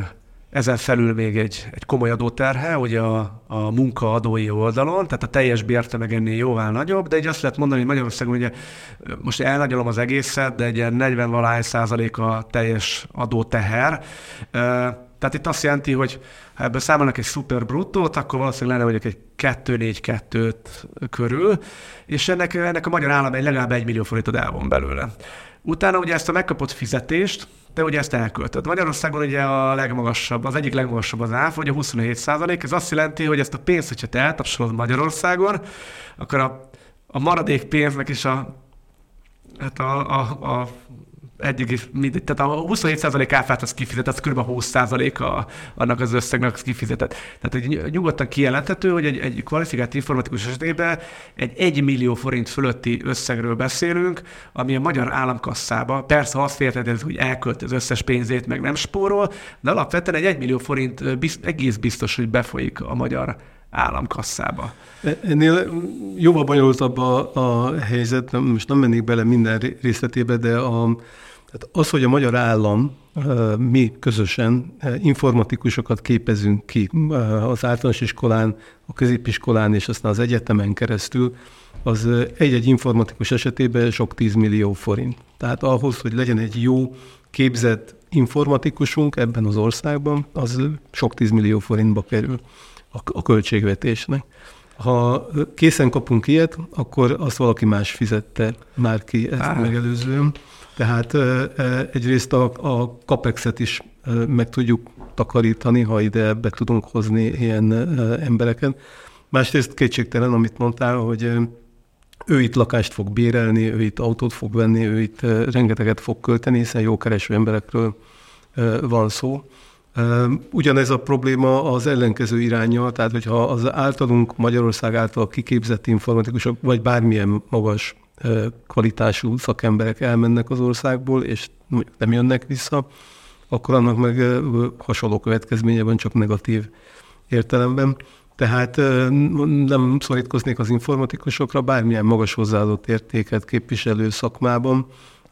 Ezen felül még egy, egy komoly adóterhe, ugye a, a munkaadói oldalon, tehát a teljes bértömeg ennél jóval nagyobb, de így azt lehet mondani, hogy Magyarországon ugye, most elnagyolom az egészet, de egy ilyen negyven-valahány százalék a teljes adóteher. Tehát itt azt jelenti, hogy ha ebből számolnak egy szuper bruttót, akkor valószínűleg lenne vagyok egy kettő négy kettő körül, és ennek, ennek a magyar állam egy legalább egy millió forintot elvon belőle. Utána ugye ezt a megkapott fizetést, de ugye ezt elköltöd. Magyarországon ugye a legmagasabb, az egyik legmagasabb az áfa, ugye huszonhét százalék, ez azt jelenti, hogy ezt a pénzt, hogyha te eltapsolod Magyarországon, akkor a, a maradék pénznek is a, hát a, a, a Eddig mindegy, tehát a huszonhét százalék áfát az kifizetett, az kb. húsz százalék a, annak az összegnek az kifizetett. Tehát egy nyugodtan kijelenthető, hogy egy, egy kvalifikált informatikus esetében egy egy millió forint fölötti összegről beszélünk, ami a magyar államkasszába, persze azt érted, hogy elkölti az összes pénzét, meg nem spórol, de alapvetően egy egy millió forint biz, egész biztos, hogy befolyik a magyar államkasszába. Ennél jóval bonyolultabb a, a helyzet, nem, most nem mennék bele minden részletébe, de a, tehát az, hogy a magyar állam, mi közösen informatikusokat képezünk ki az általános iskolán, a középiskolán és aztán az egyetemen keresztül, az egy-egy informatikus esetében sok tízmillió forint. Tehát ahhoz, hogy legyen egy jó képzett informatikusunk ebben az országban, az sok tízmillió forintba kerül a költségvetésnek. Ha készen kapunk ilyet, akkor azt valaki más fizette már ki ezt Á. megelőzően. Tehát egyrészt a, a kapexet is meg tudjuk takarítani, ha ide be tudunk hozni ilyen embereket. Másrészt kétségtelen, amit mondtál, hogy ő itt lakást fog bérelni, ő itt autót fog venni, ő itt rengeteget fog költeni, hiszen jókereső emberekről van szó. Ugyanez a probléma az ellenkező irányjal, tehát hogyha az általunk Magyarország által kiképzett informatikusok, vagy bármilyen magas kvalitású szakemberek elmennek az országból, és nem jönnek vissza, akkor annak meg hasonló következménye van, csak negatív értelemben. Tehát nem szorítkoznék az informatikusokra, bármilyen magas hozzáadott értéket képviselő szakmában,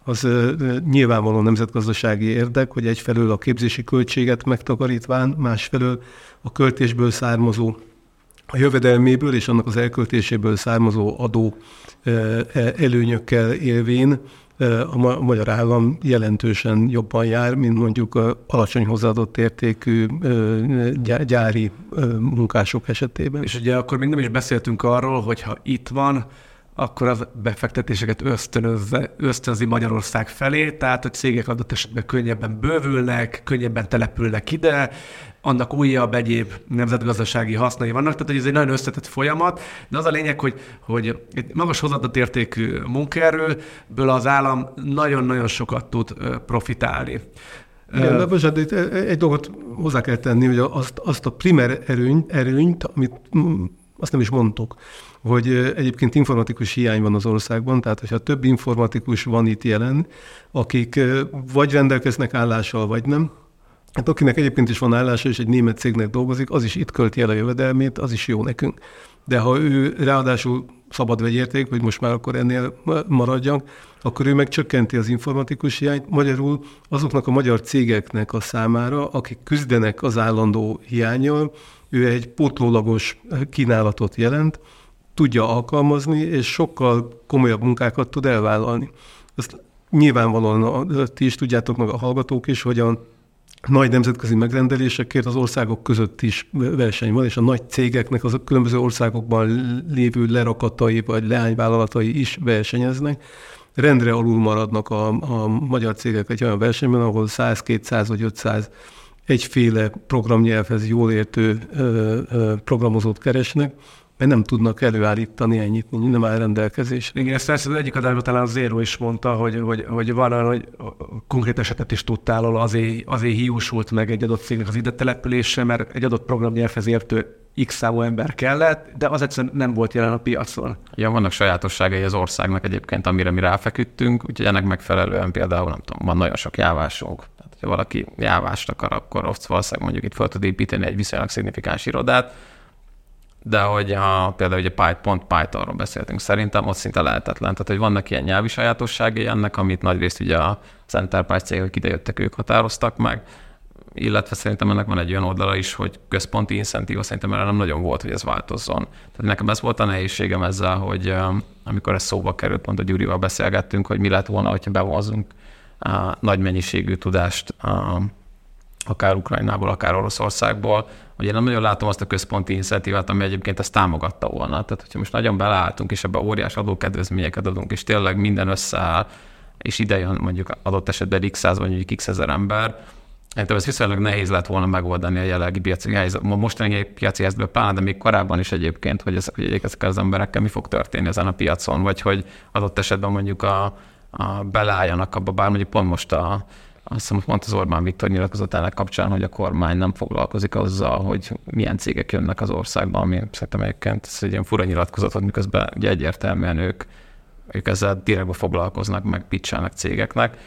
az nyilvánvaló nemzetgazdasági érdek, hogy egyfelől a képzési költséget megtakarítván, másfelől a költésből származó, a jövedelméből és annak az elköltéséből származó adó előnyökkel élvén a magyar állam jelentősen jobban jár, mint mondjuk alacsony hozzáadott értékű gyári munkások esetében. És ugye akkor még nem is beszéltünk arról, hogy ha itt van, akkor az befektetéseket ösztönözze, ösztönzi Magyarország felé, tehát a cégek adott esetben könnyebben bővülnek, könnyebben települnek ide, annak újabb egyéb nemzetgazdasági hasznai vannak, tehát ez egy nagyon összetett folyamat, de az a lényeg, hogy, hogy egy magas hozzáadott értékű munkaerőből az állam nagyon-nagyon sokat tud profitálni. Igen, de most egy dolgot hozzá kell tenni, hogy azt, azt a primer erőnyt, erőnyt, amit azt nem is mondtok, hogy egyébként informatikus hiány van az országban, tehát hogyha több informatikus van itt jelen, akik vagy rendelkeznek állással, vagy nem, hát akinek egyébként is van állása, és egy német cégnek dolgozik, az is itt költi el a jövedelmét, az is jó nekünk. De ha ő ráadásul szabad vegyérték, hogy most már akkor ennél maradjak, akkor ő meg csökkenti az informatikus hiányt. Magyarul azoknak a magyar cégeknek a számára, akik küzdenek az állandó hiánnyal, ő egy pótlólagos kínálatot jelent, tudja alkalmazni, és sokkal komolyabb munkákat tud elvállalni. Ezt nyilvánvalóan ti is tudjátok, meg a hallgatók is, hogy a nagy nemzetközi megrendelésekért az országok között is verseny van, és a nagy cégeknek az a különböző országokban lévő lerakatai vagy leányvállalatai is versenyeznek. Rendre alul maradnak a, a magyar cégek egy olyan versenyben, ahol száz, kétszáz vagy ötszáz egyféle programnyelvhez jól értő ö, ö, programozót keresnek, mert nem tudnak előállítani ennyit, nem áll rendelkezésre. Igen, ezt persze az egyik adásban talán a Zéró is mondta, hogy, hogy, hogy van olyan, hogy konkrét esetet is tudtál, azért, azért hiúsult meg egy adott cégnek az ide települése, mert egy adott programnyelvhez értő X számú ember kellett, de az egyszerűen nem volt jelen a piacon. Ja, vannak sajátosságai az országnak egyébként, amire mi ráfeküdtünk, úgyhogy ennek megfelelően például, nem tudom, van nagyon sok jávások. Tehát, hogyha valaki jávást akar, akkor azt valószínűleg mondjuk itt fel tud építeni egy viszonylag szignifikáns irodát, de hogy a, például ugye pont Pythonról beszéltünk, szerintem ott szinte lehetetlen. Tehát, hogy vannak ilyen nyelvi sajátosságai ennek, amit nagyrészt ugye az Enterprise cég, hogy idejöttek, ők határoztak meg, illetve szerintem ennek van egy olyan oldala is, hogy központi incentíva szerintem erre nem nagyon volt, hogy ez változzon. Tehát nekem ez volt a nehézségem ezzel, hogy amikor ez szóba került, pont a Gyurival beszélgettünk, hogy mi lett volna, hogyha bevonzunk a nagy mennyiségű tudást a, akár Ukrajnából, akár Oroszországból, hogy én nem nagyon látom azt a központi inszentívát, ami egyébként ezt támogatta volna. Tehát, hogyha most nagyon beleálltunk, és ebbe óriás adókedvezményeket adunk, és tényleg minden összeáll, és ide jön mondjuk adott esetben x száz vagy mondjuk x ezer ember, tehát ez viszonylag nehéz lett volna megoldani a jelenlegi piaci helyzetben, mostani piaci helyzetben pláne, de még korábban is egyébként, hogy ezek, hogy ezek az emberekkel mi fog történni ezen a piacon, vagy hogy adott esetben mondjuk a a, beleálljanak abba, bár mondjuk pont most a, azt hiszem, pont az Orbán Viktor nyilatkozatának kapcsán, hogy a kormány nem foglalkozik azzal, hogy milyen cégek jönnek az országba, ami szerintem egyébként ez egy ilyen fura nyilatkozat, miközben ugye egyértelműen ők, ők ezzel direktbe foglalkoznak, meg pitchelnek cégeknek.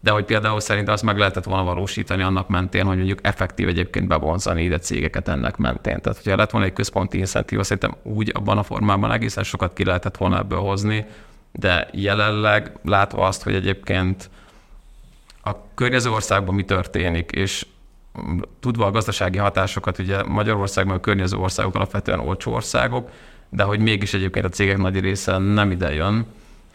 De hogy például szerintem azt meg lehetett volna valósítani annak mentén, hogy mondjuk effektív egyébként bevonzani ide cégeket ennek mentén. Tehát hogyha lett volna egy központi incentív, szerintem úgy abban a formában egészen sokat ki lehetett volna ebből hozni, de jelenleg látva azt, hogy egyébként a környező országban mi történik, és tudva a gazdasági hatásokat, ugye Magyarországban a környező országok alapvetően olcsó országok, de hogy mégis egyébként a cégek nagy része nem ide jön,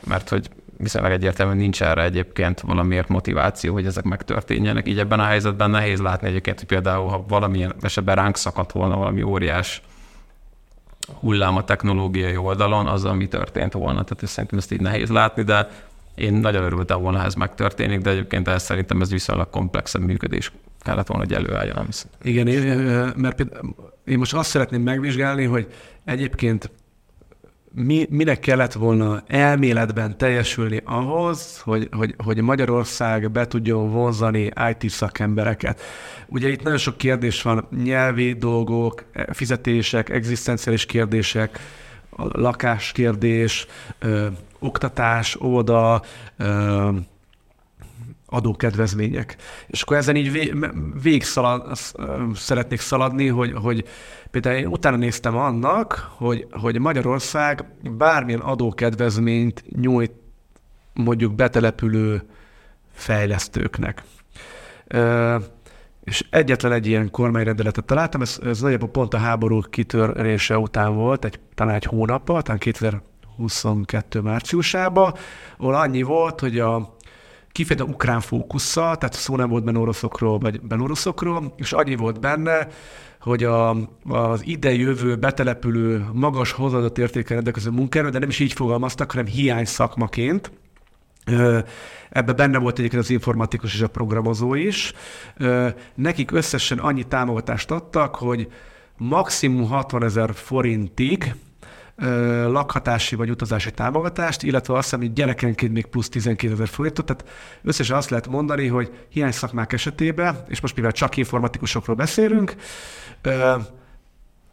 mert hogy viszonylag egyértelműen nincs erre egyébként valamiért motiváció, hogy ezek megtörténjenek. Így ebben a helyzetben nehéz látni egyébként, hogy például, ha valamilyen esetben ránk szakadt volna valami óriás hullám a technológiai oldalon, azzal mi történt volna. Tehát szerintem ezt így nehéz látni, de én nagyon örültem volna, ha ez megtörténik, de egyébként ez szerintem ez viszonylag komplexebb működés kellett volna, hogy előálljon. Igen, én, mert például, én most azt szeretném megvizsgálni, hogy egyébként Mi, minek kellett volna elméletben teljesülni ahhoz, hogy, hogy, hogy Magyarország be tudjon vonzani i té szakembereket. Ugye itt nagyon sok kérdés van, nyelvi dolgok, fizetések, egzisztenciális kérdések, lakáskérdés, ö, oktatás, óvoda, ö, adókedvezmények. És akkor ezen így vég, vég szalad, szeretnék szaladni, hogy, hogy például én utána néztem annak, hogy, hogy Magyarország bármilyen adókedvezményt nyújt mondjuk betelepülő fejlesztőknek. Ö, és egyetlen egy ilyen kormányrendeletet találtam, ez, ez nagyjából pont a háború kitörése után volt, egy, talán egy hónappal, talán kétezer-huszonkettő márciusában, ahol annyi volt, hogy a kifejezetten ukrán fókusszal, tehát szó nem volt benne oroszokról, vagy beloruszokról, és annyi volt benne, hogy a, az idejövő, betelepülő, magas hozzáadott értékkel rendelkező munkaerő, de nem is így fogalmaztak, hanem hiány szakmaként. Ebben benne volt egyébként az informatikus és a programozó is. Nekik összesen annyi támogatást adtak, hogy maximum hatvanezer forintig lakhatási vagy utazási támogatást, illetve azt hiszem, hogy gyerekenként még plusz tizenkétezer forintot, tehát összesen azt lehet mondani, hogy hiány szakmák esetében, és most mivel csak informatikusokról beszélünk,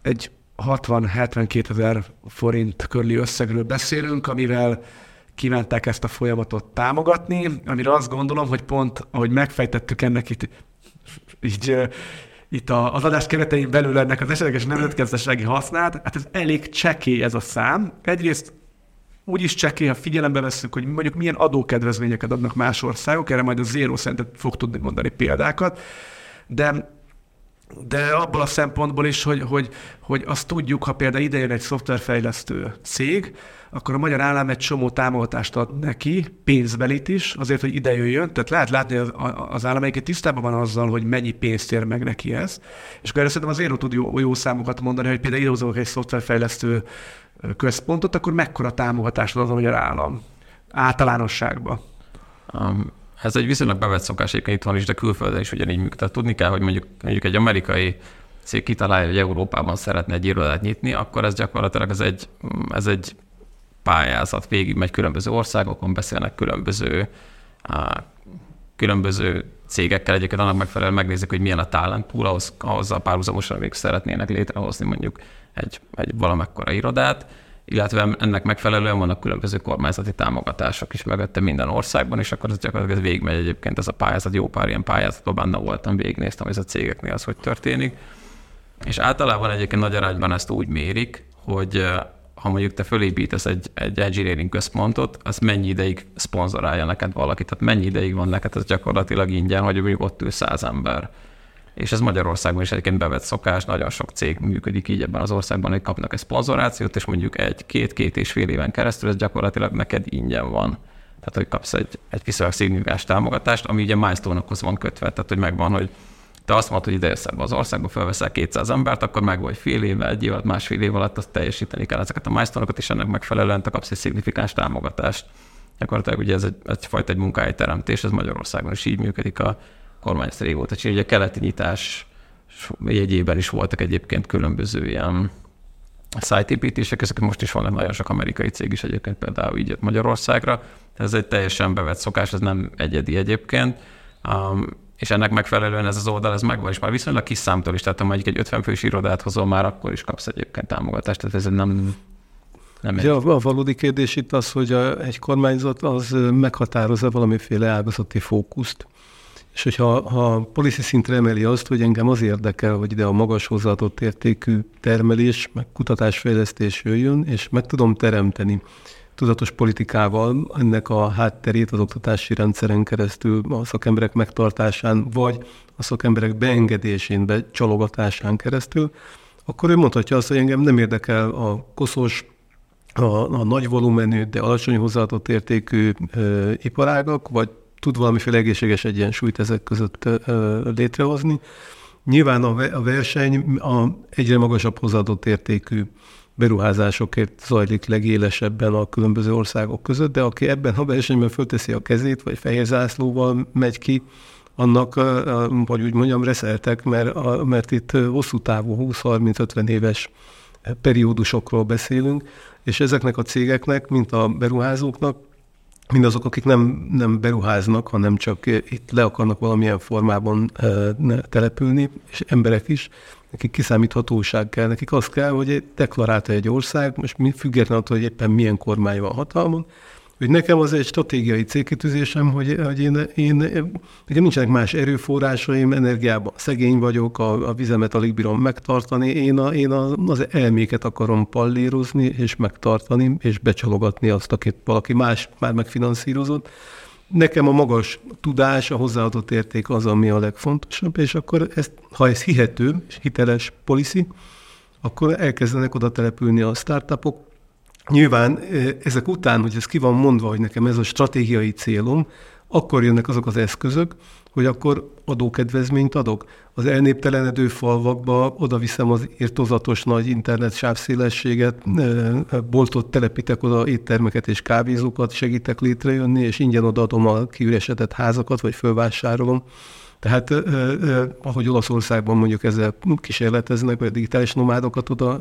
egy hatvan-hetvenkétezer forint körüli összegről beszélünk, amivel kívánták ezt a folyamatot támogatni, amire azt gondolom, hogy pont, ahogy megfejtettük ennek itt, így itt az adás keretein belül ennek az esetleges nemzetgazdasági használat, hát ez elég csekély ez a szám. Egyrészt úgy is csekély, ha figyelembe veszünk, hogy mondjuk milyen adókedvezményeket adnak más országok, erre majd a Zéró szerintem fog tudni mondani példákat, de, de abból a szempontból is, hogy, hogy, hogy azt tudjuk, ha például ide jön egy szoftverfejlesztő cég, akkor a magyar állam egy csomó támogatást ad neki, pénzbelit is, azért, hogy ide jöjjön. Tehát lehet látni, hogy az, az állam egyébként tisztában van azzal, hogy mennyi pénzt ér meg neki ez. És akkor erre szerintem azért tud jó, jó számokat mondani, hogy például idehozok egy szoftverfejlesztő központot, akkor mekkora támogatást ad az a magyar állam általánosságban? Um, ez egy viszonylag bevett szokás, egyébként itt van is, de külföldön is ugyanígy működik. Tehát tudni kell, hogy mondjuk, mondjuk egy amerikai cég kitalálja, hogy Európában szeretne egy irodát nyitni, akkor ez gyakorlatilag ez egy, ez egy pályázat végigmegy különböző országokon, beszélnek különböző, á, különböző cégekkel, egyébként annak megfelelően megnézik, hogy milyen a talent pool, ahhoz, ahhoz a párhuzamosan még szeretnének létrehozni mondjuk egy, egy valamekkora irodát, illetve ennek megfelelően vannak különböző kormányzati támogatások is mögötte minden országban, és akkor ez gyakorlatilag végigmegy egyébként ez a pályázat, jó pár ilyen pályázatban benne voltam, végignéztem, hogy ez a cégeknél az hogy történik. És általában egyébként nagy arányban ezt úgy mérik, hogy ha mondjuk te fölépítesz egy, egy engineering központot, az mennyi ideig szponzorálja neked valaki, tehát mennyi ideig van neked, ez gyakorlatilag ingyen, hogy mondjuk ott ül száz ember. És ez Magyarországon is egyébként bevett szokás, nagyon sok cég működik így ebben az országban, hogy kapnak egy szponzorációt, és mondjuk egy-két-két és fél éven keresztül ez gyakorlatilag neked ingyen van. Tehát, hogy kapsz egy, egy viszonylag szignifikáns támogatást, ami ugye milestone-okhoz van kötve, tehát, hogy megvan, hogy te azt mondod, hogy ide jössz ebbe az országba, felveszel kétszáz embert, akkor meg vagy fél évvel, egy év alatt, másfél év alatt azt teljesíteni kell ezeket a milestone-okat, és ennek megfelelően te kapsz egy szignifikáns támogatást. Gyakorlatilag ugye ez egy, egyfajta egy munkahelyteremtés, ez Magyarországon is így működik, a kormány ezt régóta csinálja. Ugye a keleti nyitás jegyében is voltak egyébként különböző ilyen szájtépítések, ezek most is vannak, nagyon sok amerikai cég is egyébként például így jött Magyarországra. Ez egy teljesen bevett szokás, ez nem egyedi egyébként. Um, és ennek megfelelően ez az oldal, ez megvan, és már viszonylag kis számtól is, tehát ha mondjuk egy ötven fős irodát hozol, már akkor is kapsz egyébként támogatást, tehát ez nem... nem ja, a valódi kérdés itt az, hogy a, egy kormányzat az meghatározza valamiféle ágazati fókuszt, és hogyha ha policy szintre emeli azt, hogy engem az érdekel, hogy ide a magas hozzáadott értékű termelés, meg kutatásfejlesztés jöjjön, és meg tudom teremteni tudatos politikával ennek a hátterét az oktatási rendszeren keresztül, a szakemberek megtartásán, vagy a szakemberek beengedésén, becsalogatásán keresztül, akkor ő mondhatja azt, hogy engem nem érdekel a koszos, a, a nagy volumenű, de alacsony hozzáadott értékű e, iparágak, vagy tud valamiféle egészséges egyensúlyt ezek között e, létrehozni. Nyilván a, ve, a verseny a egyre magasabb hozzáadott értékű beruházásokért zajlik legélesebben a különböző országok között, de aki ebben a versenyben fölteszi a kezét, vagy fehér zászlóval megy ki, annak, vagy úgy mondjam, reszeltek, mert, a, mert itt hosszú távú, húsz-harminc-ötven éves periódusokról beszélünk, és ezeknek a cégeknek, mint a beruházóknak, mindazok, akik nem, nem beruháznak, hanem csak itt le akarnak valamilyen formában települni, és emberek is, nekik kiszámíthatóság kell, nekik az kell, hogy deklarálta egy ország, most függetlenül attól, hogy éppen milyen kormány van hatalmon, hogy nekem az egy stratégiai célkitűzésem, hogy, hogy én, én, nekem nincsenek más erőforrásaim, energiában szegény vagyok, a, a vizemet alig bírom megtartani, én, a, én a, az elméket akarom pallírozni, és megtartani, és becsalogatni azt, akit valaki más már megfinanszírozott. Nekem a magas tudás, a hozzáadott érték az, ami a legfontosabb, és akkor ezt, ha ez hihető és hiteles policy, akkor elkezdenek oda települni a startupok. Nyilván ezek után, hogy ez ki van mondva, hogy nekem ez a stratégiai célom, akkor jönnek azok az eszközök, hogy akkor adókedvezményt adok. Az elnéptelenedő falvakba oda viszem az irtózatos nagy internet sávszélességet, boltot telepítek oda, éttermeket és kávézókat, segítek létrejönni, és ingyen odaadom a kiüresedett házakat, vagy fölvásárolom. Tehát eh, eh, ahogy Olaszországban mondjuk ezzel kísérleteznek, vagy a digitális nomádokat oda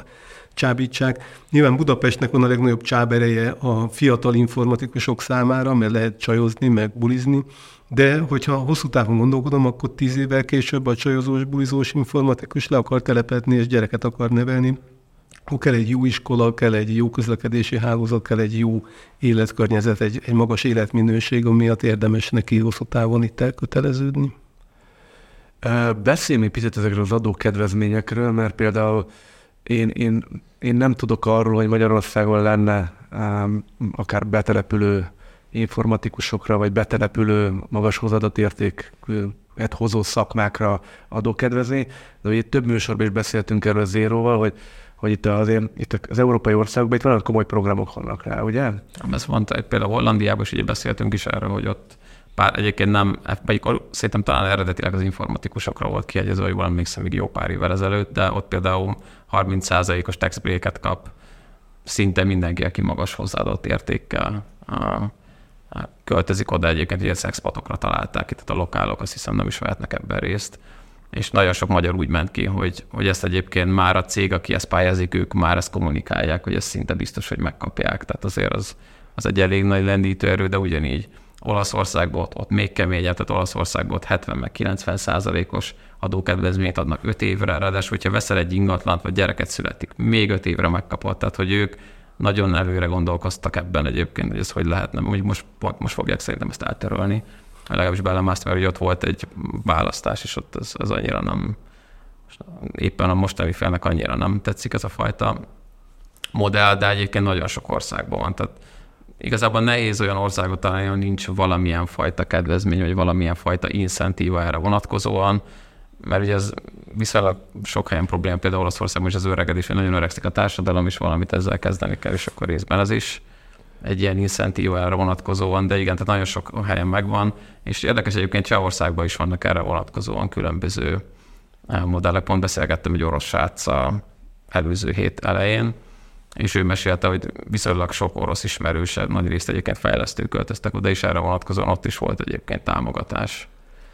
csábítsák. Nyilván Budapestnek van a legnagyobb csábereje a fiatal informatikusok számára, mert lehet csajozni, meg bulizni, de hogyha hosszú távon gondolkodom, akkor tíz évvel később a csajozós, bulizós informatikus le akar telepedni, és gyereket akar nevelni. Akkor kell egy jó iskola, kell egy jó közlekedési hálózat, kell egy jó életkörnyezet, egy, egy magas életminőség, amiatt érdemes neki hosszú távon itt elköteleződni. Beszélj még picit ezekről az adókedvezményekről, mert például én, én, én nem tudok arról, hogy Magyarországon lenne ám, akár betelepülő informatikusokra, vagy betelepülő magas hozzáadott értéket hozó szakmákra adókedvezmény. De ugye több műsorban is beszéltünk erről a Zéróval, hogy, hogy itt, azért, itt az európai országokban itt vannak komoly programok vannak rá, ugye? Ez van, például Hollandiában is ugye beszéltünk is erről, hogy ott bár egyébként nem, szerintem talán eredetileg az informatikusokra volt kiegyező, hogy valami még jó pár évvel ezelőtt, de ott például harminc százalékos tax break-et kap szinte mindenki, aki magas hozzáadott értékkel költözik oda. Egyébként, hogy ezt expatokra találták, tehát a lokálok azt hiszem nem is vehetnek ebben részt. És nagyon sok magyar úgy ment ki, hogy, hogy ezt egyébként már a cég, aki ezt pályázik, ők már ezt kommunikálják, hogy ez szinte biztos, hogy megkapják. Tehát azért az, az egy elég nagy lendítőerő, de ugyanígy. Olaszországban ott, ott még keményebb, tehát Olaszországban ott hetven meg kilencven százalékos adókedvezményt adnak öt évre, ráadásul, hogyha veszel egy ingatlant, vagy gyereket születik, még öt évre megkapod, tehát hogy ők nagyon előre gondolkoztak ebben egyébként, hogy ez hogy lehetne, úgy most, most fogják szerintem ezt eltörölni, legalábbis belemáztam, mert ott volt egy választás, és ott ez, ez annyira nem, éppen a mostani félnek annyira nem tetszik ez a fajta modell, de egyébként nagyon sok országban van, tehát igazából nehéz olyan országot találni, hogy nincs valamilyen fajta kedvezmény, vagy valamilyen fajta incentíva erre vonatkozóan, mert ugye ez viszonylag sok helyen probléma, például Olaszországban is az öregedés, hogy nagyon öregszik a társadalom, és valamit ezzel kezdeni kell, és akkor részben ez is egy ilyen incentíva erre vonatkozóan, de igen, tehát nagyon sok helyen megvan, és érdekes egyébként Csehországban is vannak erre vonatkozóan különböző modellek. Pont beszélgettem egy orosz sráccal előző hét elején, és ő mesélte, hogy viszonylag sok orosz ismerőse, nagy részt egyébként fejlesztők költöztek oda, és erre vonatkozóan ott is volt egyébként támogatás.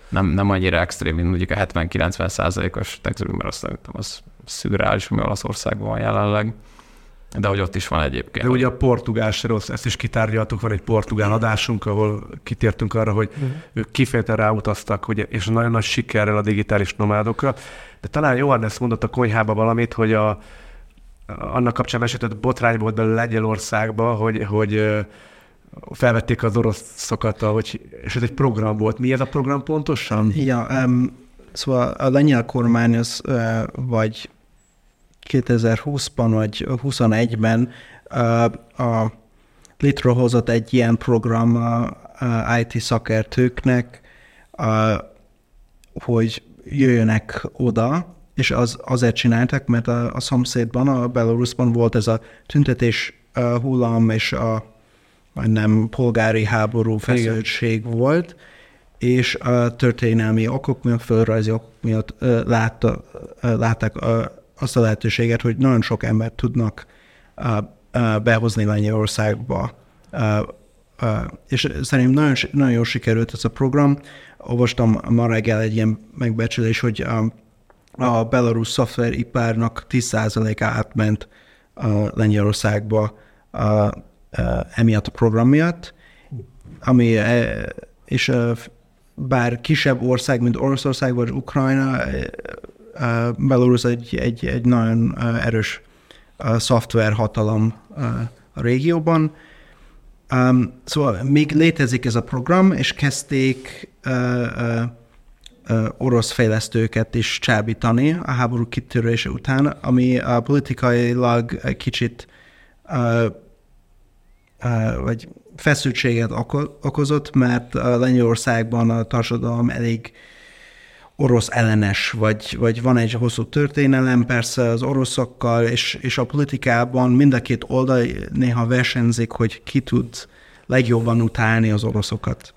Nem, nem annyira extrém, mint mondjuk a hetven-kilencven százalékos tax break, mert azt nem tudom, az szürreális, ami Olaszországban van jelenleg. de hogy ott is van egyébként. De ugye a portugás rossz, ezt is kitárgyaltuk, van egy portugál adásunk, ahol kitértünk arra, hogy uh-huh. ők kifejezetten ráutaztak, hogy, és nagyon nagy sikerrel a digitális nomádokra. De talán Johannes mondott a konyhába valamit, hogy a, annak kapcsán esetett botrány volt belőle Lengyelországban, hogy, hogy felvették az oroszokat, ahogy, és ez egy program volt. Mi ez a program pontosan? Ja, um, szóval a lengyel kormány az, uh, vagy kétezer-húszban vagy huszonegyben uh, a létrehozott egy ilyen program uh, uh, i té szakértőknek, uh, hogy jöjjönek oda, és az, azért csináltak, mert a, a szomszédban, a Belarusban volt ez a tüntetés uh, hullám, és a majdnem polgári háború feszültség Igen. volt, és a történelmi okok miatt, földrajzi okok miatt uh, látta, uh, látták uh, azt a lehetőséget, hogy nagyon sok embert tudnak uh, uh, behozni Lengyelországba. Uh, uh, és szerintem nagyon, nagyon jól sikerült ez a program. Olvastam ma reggel egy ilyen megbecsülés, hogy a, a belarusz szoftveripárnak tíz százaléka átment uh, Lengyelországba uh, uh, emiatt a program miatt, ami uh, és uh, bár kisebb ország, mint Oroszország vagy Ukrajna, uh, Belarus egy, egy, egy nagyon erős szoftverhatalom a régióban. Szóval még létezik ez a program, és kezdték orosz fejlesztőket is csábítani a háború kitörése után, ami a politikailag kicsit vagy feszültséget okozott, mert Lengyelországban a társadalom elég orosz ellenes, vagy, vagy van egy hosszú történelem persze az oroszokkal, és, és a politikában mind a két oldal néha versenzik, hogy ki tud legjobban utálni az oroszokat.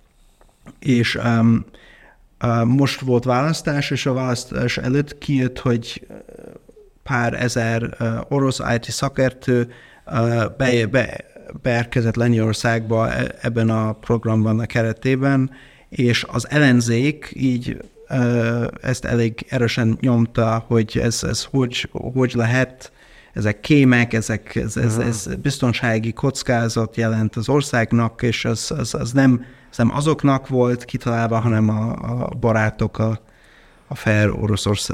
És um, uh, most volt választás, és a választás előtt kijött, hogy pár ezer uh, orosz i té szakértő uh, be, be, beérkezett Lengyelországba ebben a programban a keretében, és az ellenzék így ezt elég erősen nyomta, hogy ez, ez hogy, hogy lehet, ezek kémek, ezek, ez, ez, ez biztonsági kockázat jelent az országnak, és az, az, az nem, nem azoknak volt kitalálva, hanem a, a barátok, a, a fair orosz,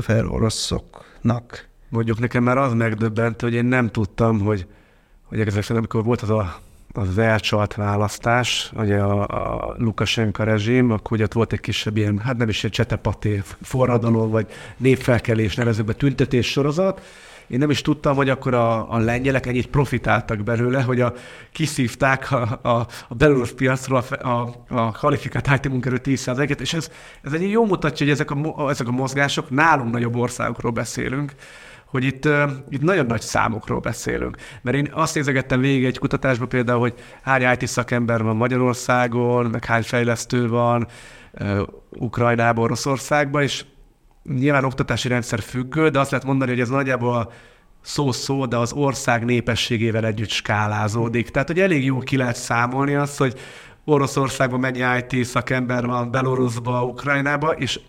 fair oroszoknak. Mondjuk nekem már az megdöbbent, hogy én nem tudtam, hogy, hogy ezek szerint, amikor volt az a az elcsalt választás, ugye a, a Lukasenka rezsim, akkor ugye ott volt egy kisebb ilyen, hát nem is egy csetepaté forradalom, vagy népfelkelés nevezőbe tüntetés sorozat. Én nem is tudtam, hogy akkor a, a lengyelek ennyit profitáltak belőle, hogy a, kiszívták a, a, a belorusz piacról a, a, a kvalifikált i té munkerő tíz százalékát, és ez, ez egy jó mutatja, hogy ezek a, ezek a mozgások, nálunk nagyobb országokról beszélünk, hogy itt, itt nagyon nagy számokról beszélünk. Mert én azt nézegettem végig egy kutatásban például, hogy hány i té szakember van Magyarországon, meg hány fejlesztő van Ukrajnában, Oroszországban, és nyilván oktatási rendszer függő, de azt lehet mondani, hogy ez nagyjából szó-szó, de az ország népességével együtt skálázódik. Tehát, hogy elég jól ki lehet számolni azt, hogy Oroszországban mennyi i té szakember van, Belarusban, Ukrajnában, és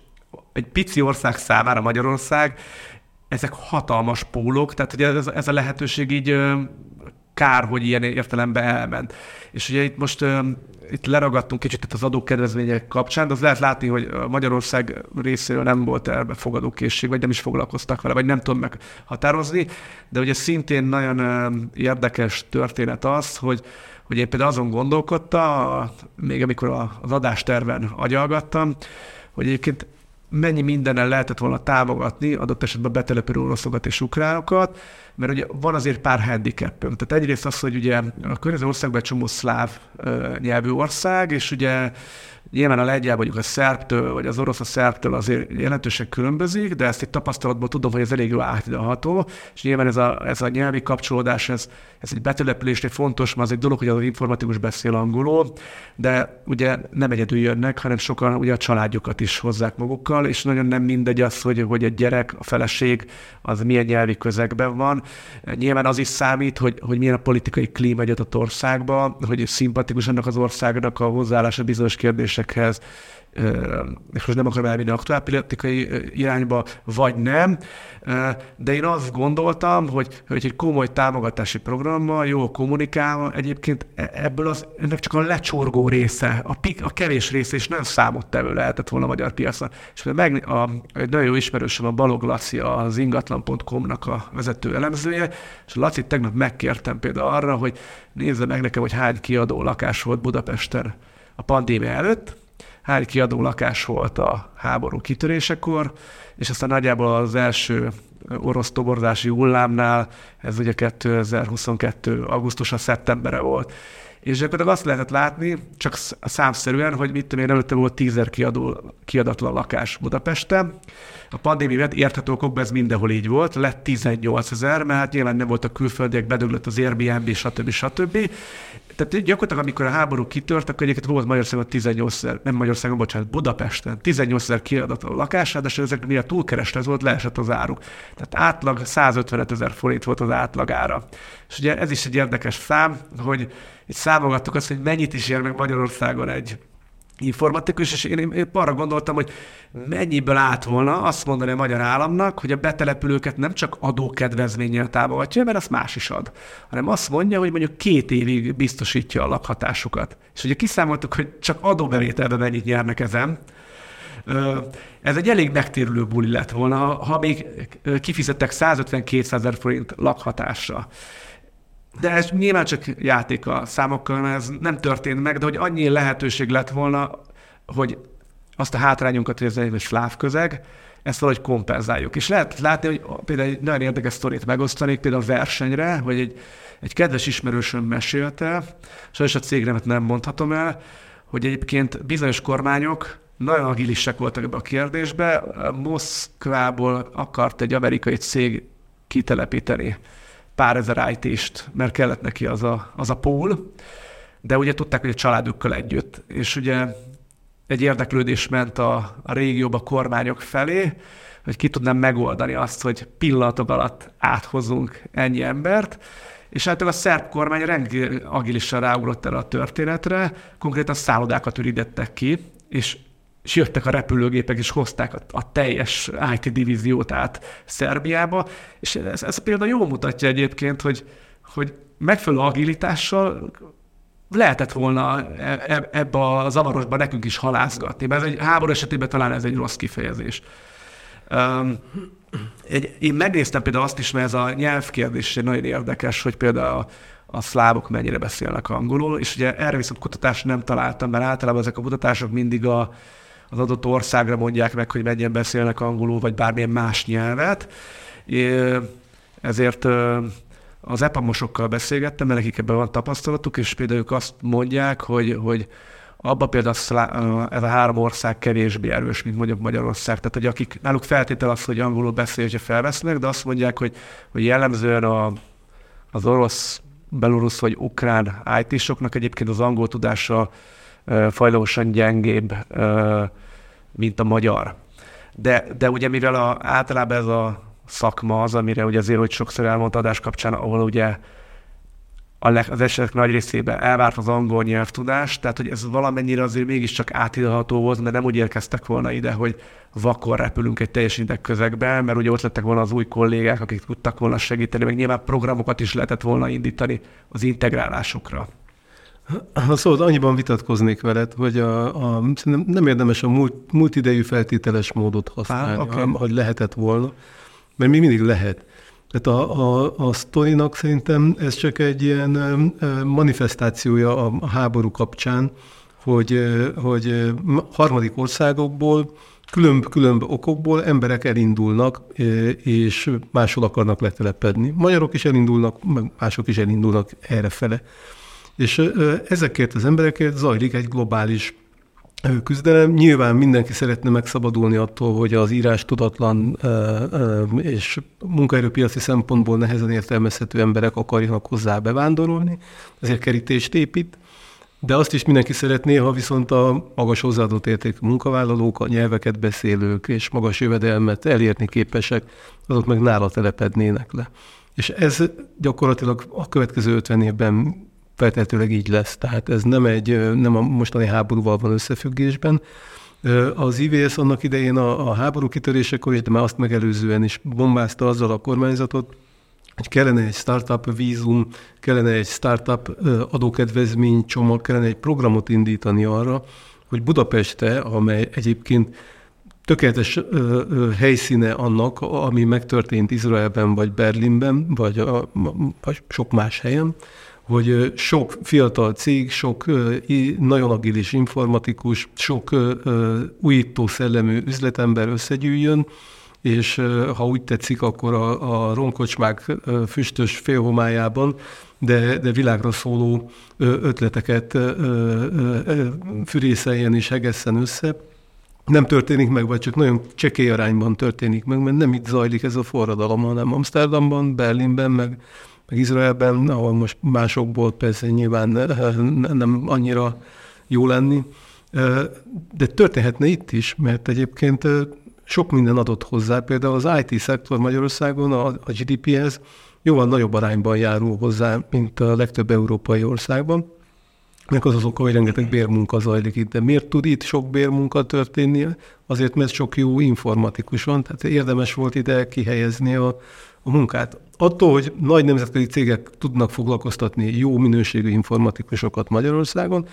egy pici ország számára Magyarország, ezek hatalmas pólok, tehát ugye ez, ez a lehetőség így kár, hogy ilyen értelemben elment. És ugye itt most itt leragadtunk kicsit itt az adókedvezmények kapcsán, de az lehet látni, hogy Magyarország részéről nem volt elbefogadókészség, vagy nem is foglalkoztak vele, vagy nem tudom meghatározni, de ugye szintén nagyon érdekes történet az, hogy, hogy én például azon gondolkodtam, még amikor az adásterven agyalgattam, hogy egyébként mennyi mindennel lehetett volna támogatni, adott esetben betelepülő oroszokat és ukránokat, mert ugye van azért pár handicapünk. Tehát egyrészt az, hogy ugye a környező országban egy csomó szláv ö, nyelvű ország, és ugye nyilván a lengyel mondjuk a szerbtől, vagy az orosz a szerbtől azért jelentősen különbözik, de ezt itt tapasztalatból tudom, hogy ez elég jól átidalható, és nyilván ez a, ez a nyelvi kapcsolódás, ez, ez egy betelepülésnél fontos, mert az egy dolog, hogy az informatikus beszél angolul, de ugye nem egyedül jönnek, hanem sokan ugye a családjukat is hozzák magukkal, és nagyon nem mindegy az, hogy, hogy a gyerek, a feleség az milyen nyelvi közegben van. Nyilván az is számít, hogy, hogy milyen a politikai klíma egy adott országban, hogy szimpatikus ennek az országnak a hozzáállása bizonyos kérdésekhez, és most nem akarom elvinni aktuálpolitikai irányba, vagy nem, de én azt gondoltam, hogy, hogy egy komoly támogatási programmal, jól kommunikálva, egyébként ebből az, ennek csak a lecsorgó része, a, pik, a kevés része, és nem számottevő lehetett volna a magyar piacon. És meg, a, egy nagyon jó ismerősöm, a Balog Laci, az ingatlan pont com-nak a vezető elemzője, és a Lacit tegnap megkértem például arra, hogy nézze meg nekem, hogy hány kiadó lakás volt Budapesten a pandémia előtt, hány kiadó lakás volt a háború kitörésekor, és aztán nagyjából az első orosz toborzási hullámnál, ez ugye kétezer-huszonkettő. augusztusa szeptembere volt. És gyakorlatilag azt lehetett látni, csak számszerűen, hogy mit tudom én, előtte volt tízezer kiadó, kiadatlan lakás Budapesten. A pandémiát érthető okokban ez mindenhol így volt, lett tizennyolcezer, mert hát nyilván nem voltak külföldiek, bedöglött az Airbnb, stb. stb. Tehát gyakorlatilag, amikor a háború kitört, akkor egyébként volt Magyarországon tizennyolcezer, nem Magyarországon, bocsánat, Budapesten tizennyolcezer kiadatlan lakás, de ezek miatt túlkereslet volt, leesett az áruk. Tehát átlag százötvenötezer forint volt az átlagára. És ugye ez is egy érdekes szám, hogy itt számogattuk azt, hogy mennyit is ér meg Magyarországon egy informatikus, és én, én arra gondoltam, hogy mennyiből állt volna azt mondani a magyar államnak, hogy a betelepülőket nem csak adókedvezménnyel támogatja, mert azt más is ad, hanem azt mondja, hogy mondjuk két évig biztosítja a lakhatásukat. És ugye kiszámoltuk, hogy csak adóbevételben mennyit nyernek ezen. Ez egy elég megtérülő buli lett volna, ha még kifizettek százötven-kétszázezer forint lakhatásra. De ez nyilván csak játék a számokkal, mert ez nem történt meg, de hogy annyi lehetőség lett volna, hogy azt a hátrányunkat, hogy ez egy sláv közeg, ezt valahogy kompenzáljuk. És lehet látni, hogy például egy nagyon érdekes sztorít megosztanék, például a versenyre, hogy egy, egy kedves ismerősöm mesélte, sajnos a cégnemet nem mondhatom el, hogy egyébként bizonyos kormányok nagyon agilisek voltak ebbe a kérdésbe, Moszkvából akart egy amerikai cég kitelepíteni pár ezer i té-st, mert kellett neki az a, az a pool, de ugye tudták, hogy a családukkal együtt. És ugye egy érdeklődés ment a, a régióba kormányok felé, hogy ki tudnám megoldani azt, hogy pillanatok alatt áthozunk ennyi embert, és általában a szerb kormány rendkívül agilisan ráugrott erre a történetre, konkrétan szállodákat ürítgettek ki, és és jöttek a repülőgépek, és hozták a, a teljes i té divíziót át Szerbiába, és ez, ez például jól mutatja egyébként, hogy, hogy megfelelő agilitással lehetett volna e, ebbe a zavarosba nekünk is halászgatni, mert ez egy háború esetében talán ez egy rossz kifejezés. Um, egy, én megnéztem például azt is, mert ez a nyelvkérdés nagyon érdekes, hogy például a, a szlávok mennyire beszélnek angolul, és ugye erre viszont kutatást nem találtam, mert általában ezek a kutatások mindig a az adott országra mondják meg, hogy mennyien beszélnek angolul, vagy bármilyen más nyelvet. Ezért az epamosokkal beszélgettem, mert nekik ebben van tapasztalatuk, és például ők azt mondják, hogy, hogy abban például ez a három ország kevésbé erős, mint mondjuk Magyarország. Tehát, hogy akik, náluk feltétel az, hogy angolul beszél, hogyha felvesznek, de azt mondják, hogy, hogy jellemzően a, az orosz, belorusz vagy ukrán i té-soknak egyébként az angol tudása fajlósan gyengébb, mint a magyar. De, de ugye mivel a, általában ez a szakma az, amire ugye azért, hogy sokszor elmondta adás kapcsán, ahol ugye az esetek nagy részében elvárt az angol nyelvtudás, tehát hogy ez valamennyire azért mégiscsak áthidalható volt, mert nem úgy érkeztek volna ide, hogy vakon repülünk egy teljes idegközegbe, mert ugye ott lettek volna az új kollégák, akik tudtak volna segíteni, meg nyilván programokat is lehetett volna indítani az integrálásukra. Szóval annyiban vitatkoznék veled, hogy a, a, nem érdemes a múlt, múlt idejű feltételes módot használni, ah, okay. Hogy lehetett volna, mert mi mindig lehet. Tehát a, a, a sztorinak szerintem ez csak egy ilyen manifestációja a háború kapcsán, hogy, hogy harmadik országokból, különb-különb okokból emberek elindulnak, és máshol akarnak letelepedni. Magyarok is elindulnak, meg mások is elindulnak errefele. És ezekért az emberekért zajlik egy globális küzdelem. Nyilván mindenki szeretne megszabadulni attól, hogy az írás tudatlan és munkaerőpiaci szempontból nehezen értelmezhető emberek akarjanak hozzá bevándorolni, ezért kerítést épít, de azt is mindenki szeretné, ha viszont a magas hozzáadott értékű munkavállalók, a nyelveket beszélők és magas jövedelmet elérni képesek, azok meg nála telepednének le. És ez gyakorlatilag a következő ötven évben feltehetőleg így lesz. Tehát ez nem, egy, nem a mostani háborúval van összefüggésben, Az i vé es zé annak idején a, a háború kitörésekor, de már azt megelőzően is bombázta azzal a kormányzatot, hogy kellene egy startup vízum, kellene egy startup adókedvezmény csomag, kellene egy programot indítani arra, hogy Budapestre, amely egyébként tökéletes ö, ö, helyszíne annak, ami megtörtént Izraelben, vagy Berlinben, vagy, a, vagy sok más helyen, hogy sok fiatal cég, sok ö, nagyon agilis informatikus, sok ö, újító szellemű üzletember összegyűjjön, és ha úgy tetszik, akkor a, a ronkocsmák füstös félhomályában, de, de világra szóló ötleteket ö, ö, ö, fűrészeljen és hegesszen össze. Nem történik meg, vagy csak nagyon csekély arányban történik meg, mert nem itt zajlik ez a forradalom, hanem Amsterdamban, Berlinben, meg, meg Izraelben, ahol most másokból persze nyilván nem annyira jó lenni. De történhetne itt is, mert egyébként sok minden adott hozzá, például az i té-szektor Magyarországon a, a gé dé péhez jóval nagyobb arányban járul hozzá, mint a legtöbb európai országban. Meg az az oka, hogy rengeteg bérmunka zajlik itt. De miért tud itt sok bérmunka történni? Azért, mert sok jó informatikus van, tehát érdemes volt ide kihelyezni a, a munkát. Attól, hogy nagy nemzetközi cégek tudnak foglalkoztatni jó minőségű informatikusokat Magyarországon,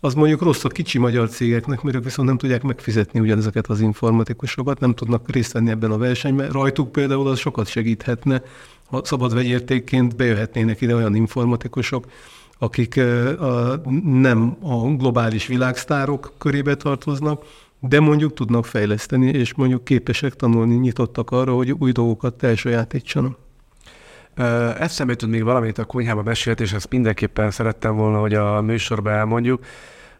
az mondjuk rossz a kicsi magyar cégeknek, mert ők viszont nem tudják megfizetni ugyanezeket az informatikusokat, nem tudnak részt venni ebben a versenyben. Rajtuk például az sokat segíthetne, ha szabad vegyértékként bejöhetnének ide olyan informatikusok, akik a, nem a globális világsztárok körébe tartoznak, de mondjuk tudnak fejleszteni, és mondjuk képesek tanulni, nyitottak arra, hogy új dolgokat elsajátítsanak. Eszembe jutott még valamit a konyhába mesélt, és ezt mindenképpen szerettem volna, hogy a műsorban elmondjuk,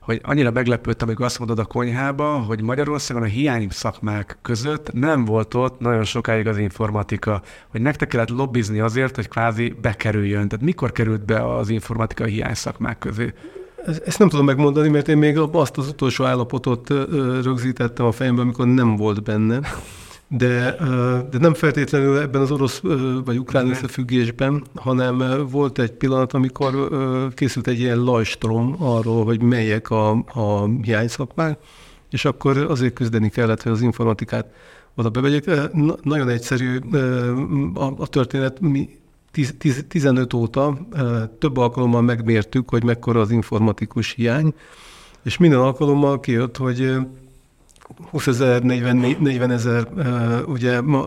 hogy annyira meglepődtem, amikor azt mondod a konyhába, hogy Magyarországon a hiány szakmák között nem volt ott nagyon sokáig az informatika, hogy nektek kellett lobbizni azért, hogy kvázi bekerüljön. Tehát mikor került be az informatika a hiány szakmák közé? Ezt nem tudom megmondani, mert én még azt az utolsó állapotot rögzítettem a fejemben, amikor nem volt benne. De, de nem feltétlenül ebben az orosz vagy ukrán összefüggésben, hanem volt egy pillanat, amikor készült egy ilyen lajstrom arról, hogy melyek a, a hiányszakmák, és akkor azért küzdeni kellett, hogy az informatikát oda bevegyek. Na, nagyon egyszerű a, a történet, mi tizenöt óta több alkalommal megmértük, hogy mekkora az informatikus hiány, és minden alkalommal kijött, hogy húszezer, negyvenezer, ugye ma,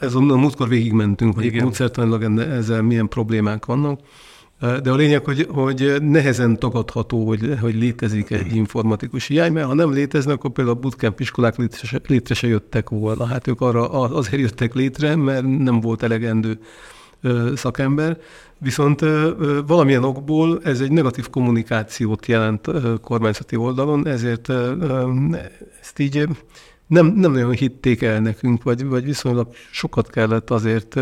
ez a múltkor végigmentünk, hogy módszertanilag ezzel milyen problémák vannak, de a lényeg, hogy, hogy nehezen tagadható, hogy, hogy létezik egy informatikus hiány, mert ha nem léteznek, akkor például a bootcamp iskolák létre se, létre se jöttek volna. Hát ők arra azért jöttek létre, mert nem volt elegendő szakember, viszont valamilyen okból ez egy negatív kommunikációt jelent kormányzati oldalon, ezért ezt így nem, nem nagyon hitték el nekünk, vagy, vagy viszonylag sokat kellett azért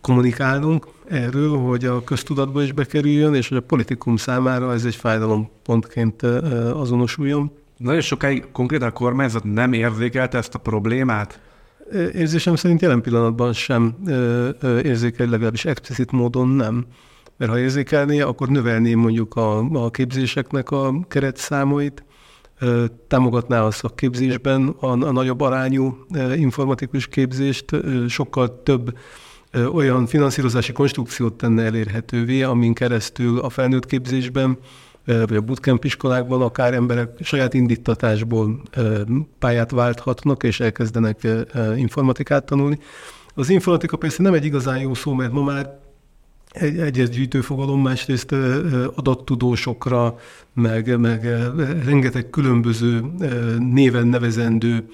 kommunikálnunk erről, hogy a köztudatba is bekerüljön, és hogy a politikum számára ez egy fájdalompontként azonosuljon. Nagyon sokáig konkrétan a kormányzat nem érzékelte ezt a problémát? Érzésem szerint jelen pillanatban sem érzékel, legalábbis explicit módon nem. Mert ha érzékelné, akkor növelné mondjuk a, a képzéseknek a keretszámait, támogatná a szakképzésben a, a nagyobb arányú informatikus képzést, sokkal több olyan finanszírozási konstrukciót tenne elérhetővé, amin keresztül a felnőtt képzésben, vagy a bootcamp iskolákban akár emberek saját indítatásból pályát válthatnak, és elkezdenek informatikát tanulni. Az informatika persze nem egy igazán jó szó, mert ma már egyrészt gyűjtőfogalom, másrészt adattudósokra, meg, meg rengeteg különböző néven nevezendő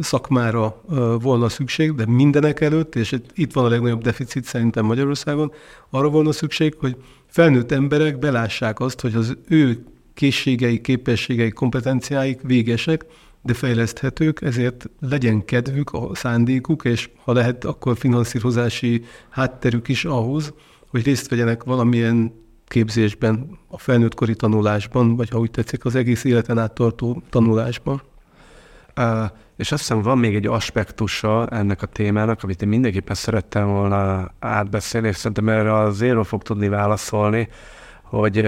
szakmára volna szükség, de mindenek előtt, és itt van a legnagyobb deficit szerintem Magyarországon, arra volna szükség, hogy felnőtt emberek belássák azt, hogy az ő készségei, képességei, kompetenciáik végesek, de fejleszthetők, ezért legyen kedvük, a szándékuk, és ha lehet, akkor finanszírozási hátterük is ahhoz, hogy részt vegyenek valamilyen képzésben, a felnőttkori tanulásban, vagy ha úgy tetszik, az egész életen át tartó tanulásban. Uh, és azt hiszem, van még egy aspektusa ennek a témának, amit én mindenképpen szerettem volna átbeszélni, és szerintem erre a Zéró fog tudni válaszolni, hogy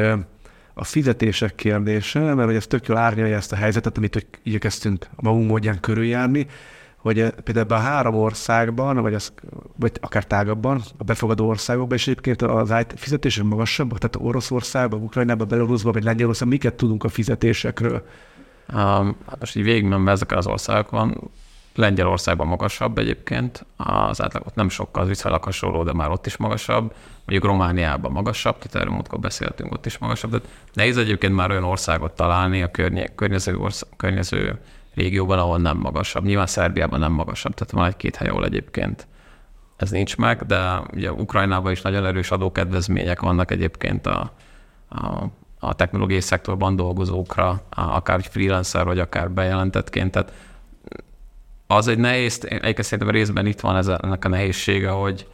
a fizetések kérdése, mert hogy ez tök jól árnyalja ezt a helyzetet, amit igyekeztünk a magunk módján körüljárni, hogy például ebben a három országban, vagy, az, vagy akár tágabban, a befogadó országokban, és egyébként az i té fizetések magasabbak, tehát Oroszországban, Ukrajnában, Belarusban, vagy Lengyelországban, miket tudunk a fizetésekről? Um, hát most így végigmenve ezekkel az országokban, Lengyelországban magasabb egyébként, az átlag ott nem sokkal, az viszonylag hasonló, de már ott is magasabb, mondjuk Romániában magasabb, tehát erről múltkor beszéltünk, ott is magasabb, de nehéz egyébként már olyan országot találni a környé- környező, orsz- környező régióban, ahol nem magasabb. Nyilván Szerbiában nem magasabb, tehát van egy-két hely, ahol egyébként ez nincs meg, de ugye Ukrajnában is nagyon erős adókedvezmények vannak egyébként a, a, a technológiai szektorban dolgozókra, a, akár freelancer, vagy akár bejelentettként, tehát az egy nehéz, egyébként szerintem részben itt van ez a, ennek a nehézsége, hogy,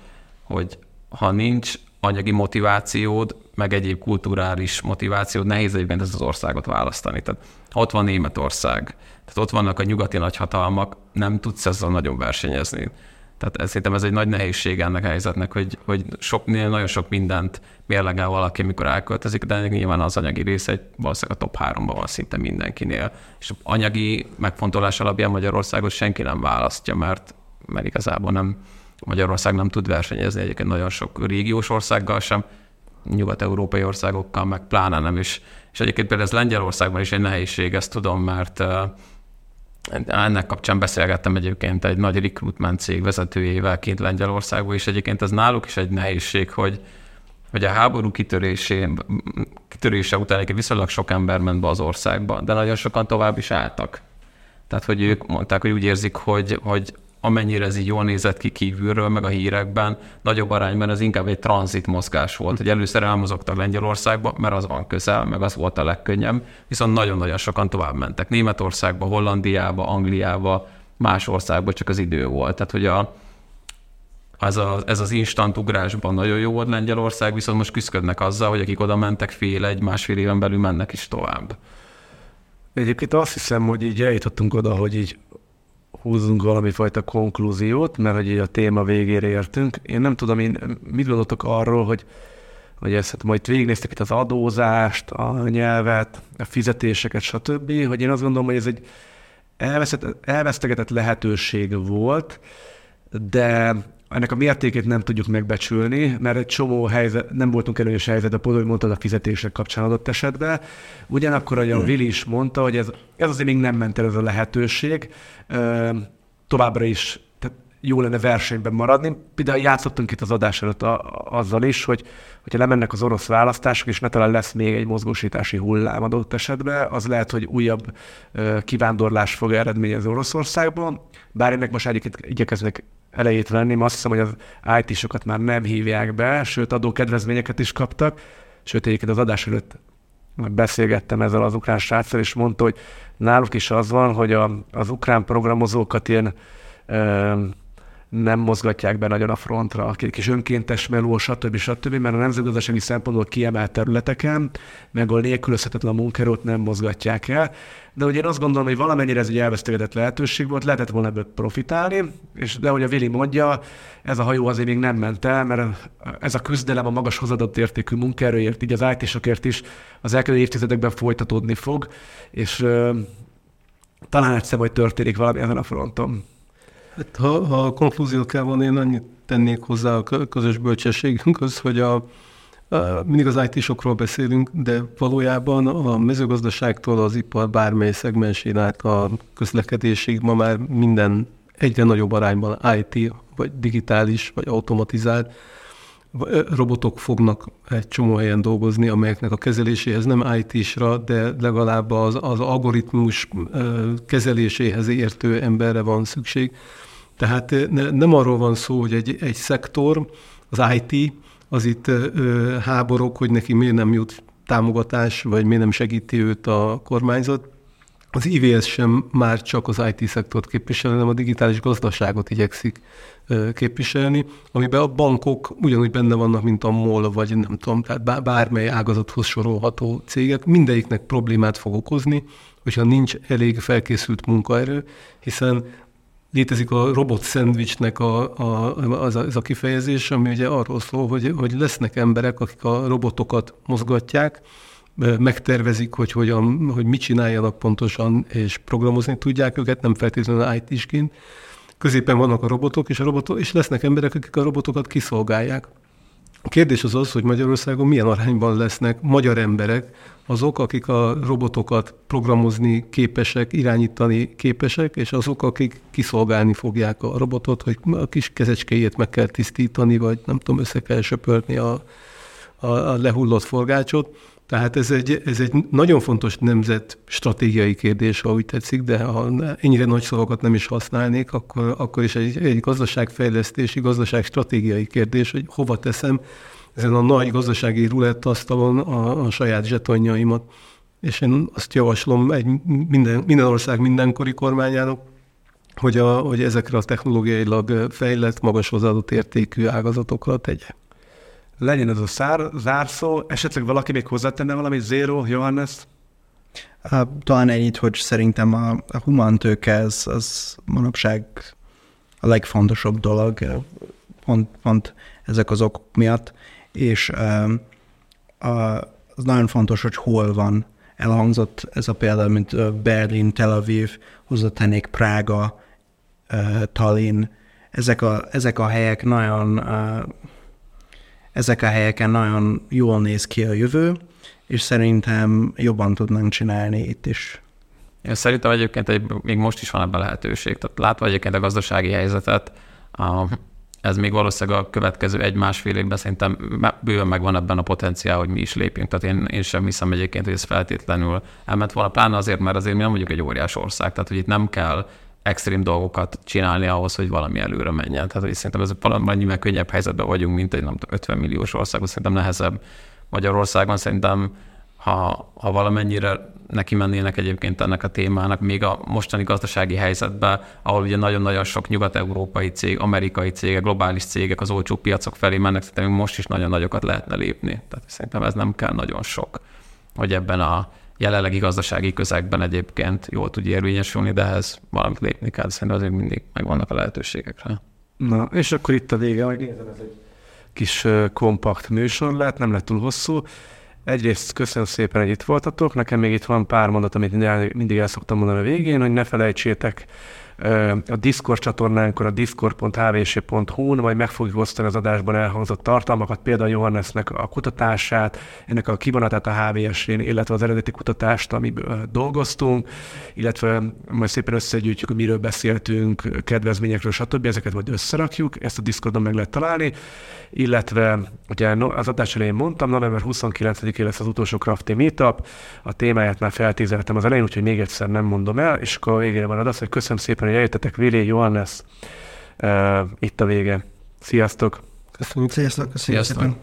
hogy ha nincs anyagi motivációd, meg egyéb kulturális motivációd, nehéz egyébként ezt az országot választani. Tehát ott van Németország, tehát ott vannak a nyugati nagyhatalmak, nem tudsz ezzel nagyon versenyezni. Tehát ez, szerintem ez egy nagy nehézség ennek a helyzetnek, hogy, hogy sok, nagyon sok mindent mérlegel valaki, amikor elköltözik, de nyilván az anyagi része egy valószínűleg a top háromban van szinte mindenkinél. És az anyagi megfontolás alapján Magyarországot senki nem választja, mert, mert igazából nem, Magyarország nem tud versenyezni egyébként nagyon sok régiós országgal sem, nyugat-európai országokkal, meg pláne nem is. És egyébként például ez Lengyelországban is egy nehézség, ezt tudom, mert ennek kapcsán beszélgettem egyébként egy nagy recruitment cég vezetőjével kint Lengyelországban, és egyébként ez náluk is egy nehézség, hogy, hogy a háború kitörésé, kitörése után egyébként viszonylag sok ember ment be az országba, de nagyon sokan tovább is álltak. Tehát, hogy ők mondták, hogy úgy érzik, hogy, hogy amennyire ez így jól nézett ki kívülről, meg a hírekben, nagyobb arányban ez inkább egy tranzit mozgás volt, hogy először elmozogtak Lengyelországba, mert az van közel, meg az volt a legkönnyebb, viszont nagyon-nagyon sokan tovább mentek. Németországba, Hollandiába, Angliába, más országba, csak az idő volt. Tehát, hogy a, ez, a, ez az instant ugrásban nagyon jó volt Lengyelország, viszont most küszködnek azzal, hogy akik oda mentek fél, egy, másfél éven belül mennek is tovább. Egyébként azt hiszem, hogy így eljutottunk oda, hogy így húzzunk valami fajta konklúziót, mert hogy így a téma végére értünk. Én nem tudom, én mit gondoltok arról, hogy, hogy ezt hát majd végignéztek itt az adózást, a nyelvet, a fizetéseket, stb., hogy én azt gondolom, hogy ez egy elvesztegetett lehetőség volt, de ennek a mértékét nem tudjuk megbecsülni, mert egy csomó helyzet, nem voltunk előnyös helyzetben, pont, hogy mondtad a fizetések kapcsán adott esetben. Ugyanakkor, ahogy a Vili is mondta, hogy ez, ez azért még nem ment el ez a lehetőség, továbbra is tehát jó lenne versenyben maradni. Például játszottunk itt az adás előtt a, a, azzal is, hogy hogyha lemennek az orosz választások, és ne talán lesz még egy mozgósítási hullám adott esetben, az lehet, hogy újabb ö, kivándorlás fog eredményezni Oroszországban, bár ennek most egyébként igyekeznek elejét venném, azt hiszem, hogy az i té-sokat már nem hívják be, sőt adókedvezményeket is kaptak, sőt egyébként az adás előtt beszélgettem ezzel az ukrán sráccal, és mondta, hogy náluk is az van, hogy a, az ukrán programozókat ilyen ö, nem mozgatják be nagyon a frontra, a kis önkéntes meló, stb. stb., mert a nemzetgazdasági szempontból kiemelt területeken, meg a nélkülözhetetlen munkerőt nem mozgatják el. De ugye én azt gondolom, hogy valamennyire ez egy elvesztegetett lehetőség volt, lehetett volna ebből profitálni, és de ahogy a Vili mondja, ez a hajó azért még nem ment el, mert ez a küzdelem a magas hozadott értékű munkaerőért, így az i té-sokért is az elkövetkező évtizedekben folytatódni fog, és euh, talán egyszer majd történik valami ezen a fronton. Hát, ha, ha a konklúziót kell volna, én annyit tennék hozzá a közös bölcsességünkhöz, hogy a, a, mindig az i té-sokról beszélünk, de valójában a mezőgazdaságtól az ipar bármely szegmensén át a közlekedésig ma már minden egyre nagyobb arányban i té, vagy digitális, vagy automatizált. Robotok fognak egy csomó helyen dolgozni, amelyeknek a kezeléséhez nem i té-sra, de legalább az, az algoritmus kezeléséhez értő emberre van szükség. Tehát nem arról van szó, hogy egy, egy szektor, az i té, az itt háborog, hogy neki miért nem jut támogatás, vagy miért nem segíti őt a kormányzat. Az i vé es zé sem már csak az i té-szektort képviselni, hanem a digitális gazdaságot igyekszik képviselni, amiben a bankok ugyanúgy benne vannak, mint a MOL, vagy nem tudom, tehát bármely ágazathoz sorolható cégek, mindegyiknek problémát fog okozni, hogyha nincs elég felkészült munkaerő, hiszen létezik a robot szendvicsnek a, a, az a, ez a kifejezés, ami ugye arról szól, hogy, hogy lesznek emberek, akik a robotokat mozgatják, megtervezik, hogy, hogyan, hogy mit csináljanak pontosan, és programozni tudják őket, nem feltétlenül í té-sként. Középen vannak a robotok, és, a robotok, és lesznek emberek, akik a robotokat kiszolgálják. A kérdés az az, hogy Magyarországon milyen arányban lesznek magyar emberek azok, akik a robotokat programozni képesek, irányítani képesek, és azok, akik kiszolgálni fogják a robotot, hogy a kis kezecskéjét meg kell tisztítani, vagy nem tudom, össze kell söpörni a, a, a lehullott forgácsot. Tehát ez egy, ez egy nagyon fontos nemzet stratégiai kérdés, ha úgy tetszik, de ha ennyire nagy szavakat nem is használnék, akkor, akkor is egy, egy gazdaságfejlesztési, gazdaságstratégiai kérdés, hogy hova teszem ezen a nagy gazdasági rulettasztalon a, a saját zsetonjaimat. És én azt javaslom egy minden, minden ország mindenkori kormányának, hogy, a, hogy ezekre a technológiailag fejlett, magas hozzáadott értékű ágazatokra tegye. Legyen ez a szár, zárszó, esetleg valaki még hozzátenne valami, Zéró, Johannes? Talán ennyit, hogy szerintem a, a humantőke ez, az manapság a legfontosabb dolog, pont, pont ezek az okok miatt, és az nagyon fontos, hogy hol van. Elhangzott ez a példa, mint Berlin, Tel Aviv, hozzátennék Prága, Tallinn. Ezek a, ezek a helyek nagyon... Ezek a helyeken nagyon jól néz ki a jövő, és szerintem jobban tudnánk csinálni itt is. Én szerintem egyébként még most is van ebben lehetőség. Tehát látva egyébként a gazdasági helyzetet, ez még valószínűleg a következő egy-másfél évben szerintem bőven megvan ebben a potenciál, hogy mi is lépjünk. Tehát én, én sem hiszem egyébként, hogy ez feltétlenül elment volna, pláne azért, mert azért mi nem vagyunk egy óriás ország, tehát hogy itt nem kell extrém dolgokat csinálni ahhoz, hogy valami előre menjen. Tehát hogy szerintem ez valamennyivel könnyebb helyzetben vagyunk, mint egy nem tudom, ötven milliós országban, szerintem nehezebb. Magyarországon szerintem, ha, ha valamennyire neki mennének egyébként ennek a témának, még a mostani gazdasági helyzetben, ahol ugye nagyon-nagyon sok nyugat-európai cég, amerikai cégek, globális cégek az olcsó piacok felé mennek, szerintem most is nagyon nagyokat lehetne lépni. Tehát szerintem ez nem kell nagyon sok, hogy ebben a jelenlegi gazdasági közegben egyébként jól tud érvényesülni, de ehhez valamit lépni kell, szerintem azért mindig megvannak a lehetőségekre. Na, és akkor itt a vége, hogy nézem, ez egy kis kompakt műsor lett, nem lett túl hosszú. Egyrészt köszönöm szépen, hogy itt voltatok, nekem még itt van pár mondat, amit mindig el szoktam mondani a végén, hogy ne felejtsétek a Discord csatornánkon, a discord pont h w s w pont h u-n majd meg fogjuk osztani az adásban elhangzott tartalmakat, például Johannesnek a kutatását, ennek a kivonatát a há vé es-én, illetve az eredeti kutatást, amiből dolgoztunk, illetve majd szépen összegyűjtjük, hogy miről beszéltünk, kedvezményekről, stb. Ezeket majd összerakjuk, ezt a Discordon meg lehet találni, illetve ugye az adás elején mondtam, november huszonkilencedikén lesz az utolsó Kraftie Meetup, a témáját már feltézeltem az elején, úgyhogy még egyszer nem mondom el, és akkor végére marad az, hogy köszönöm szépen, hogy eljöttetek, Vili, Johannes, uh, itt a vége. Sziasztok! Köszönjük, sziasztok! Köszönjük szépen!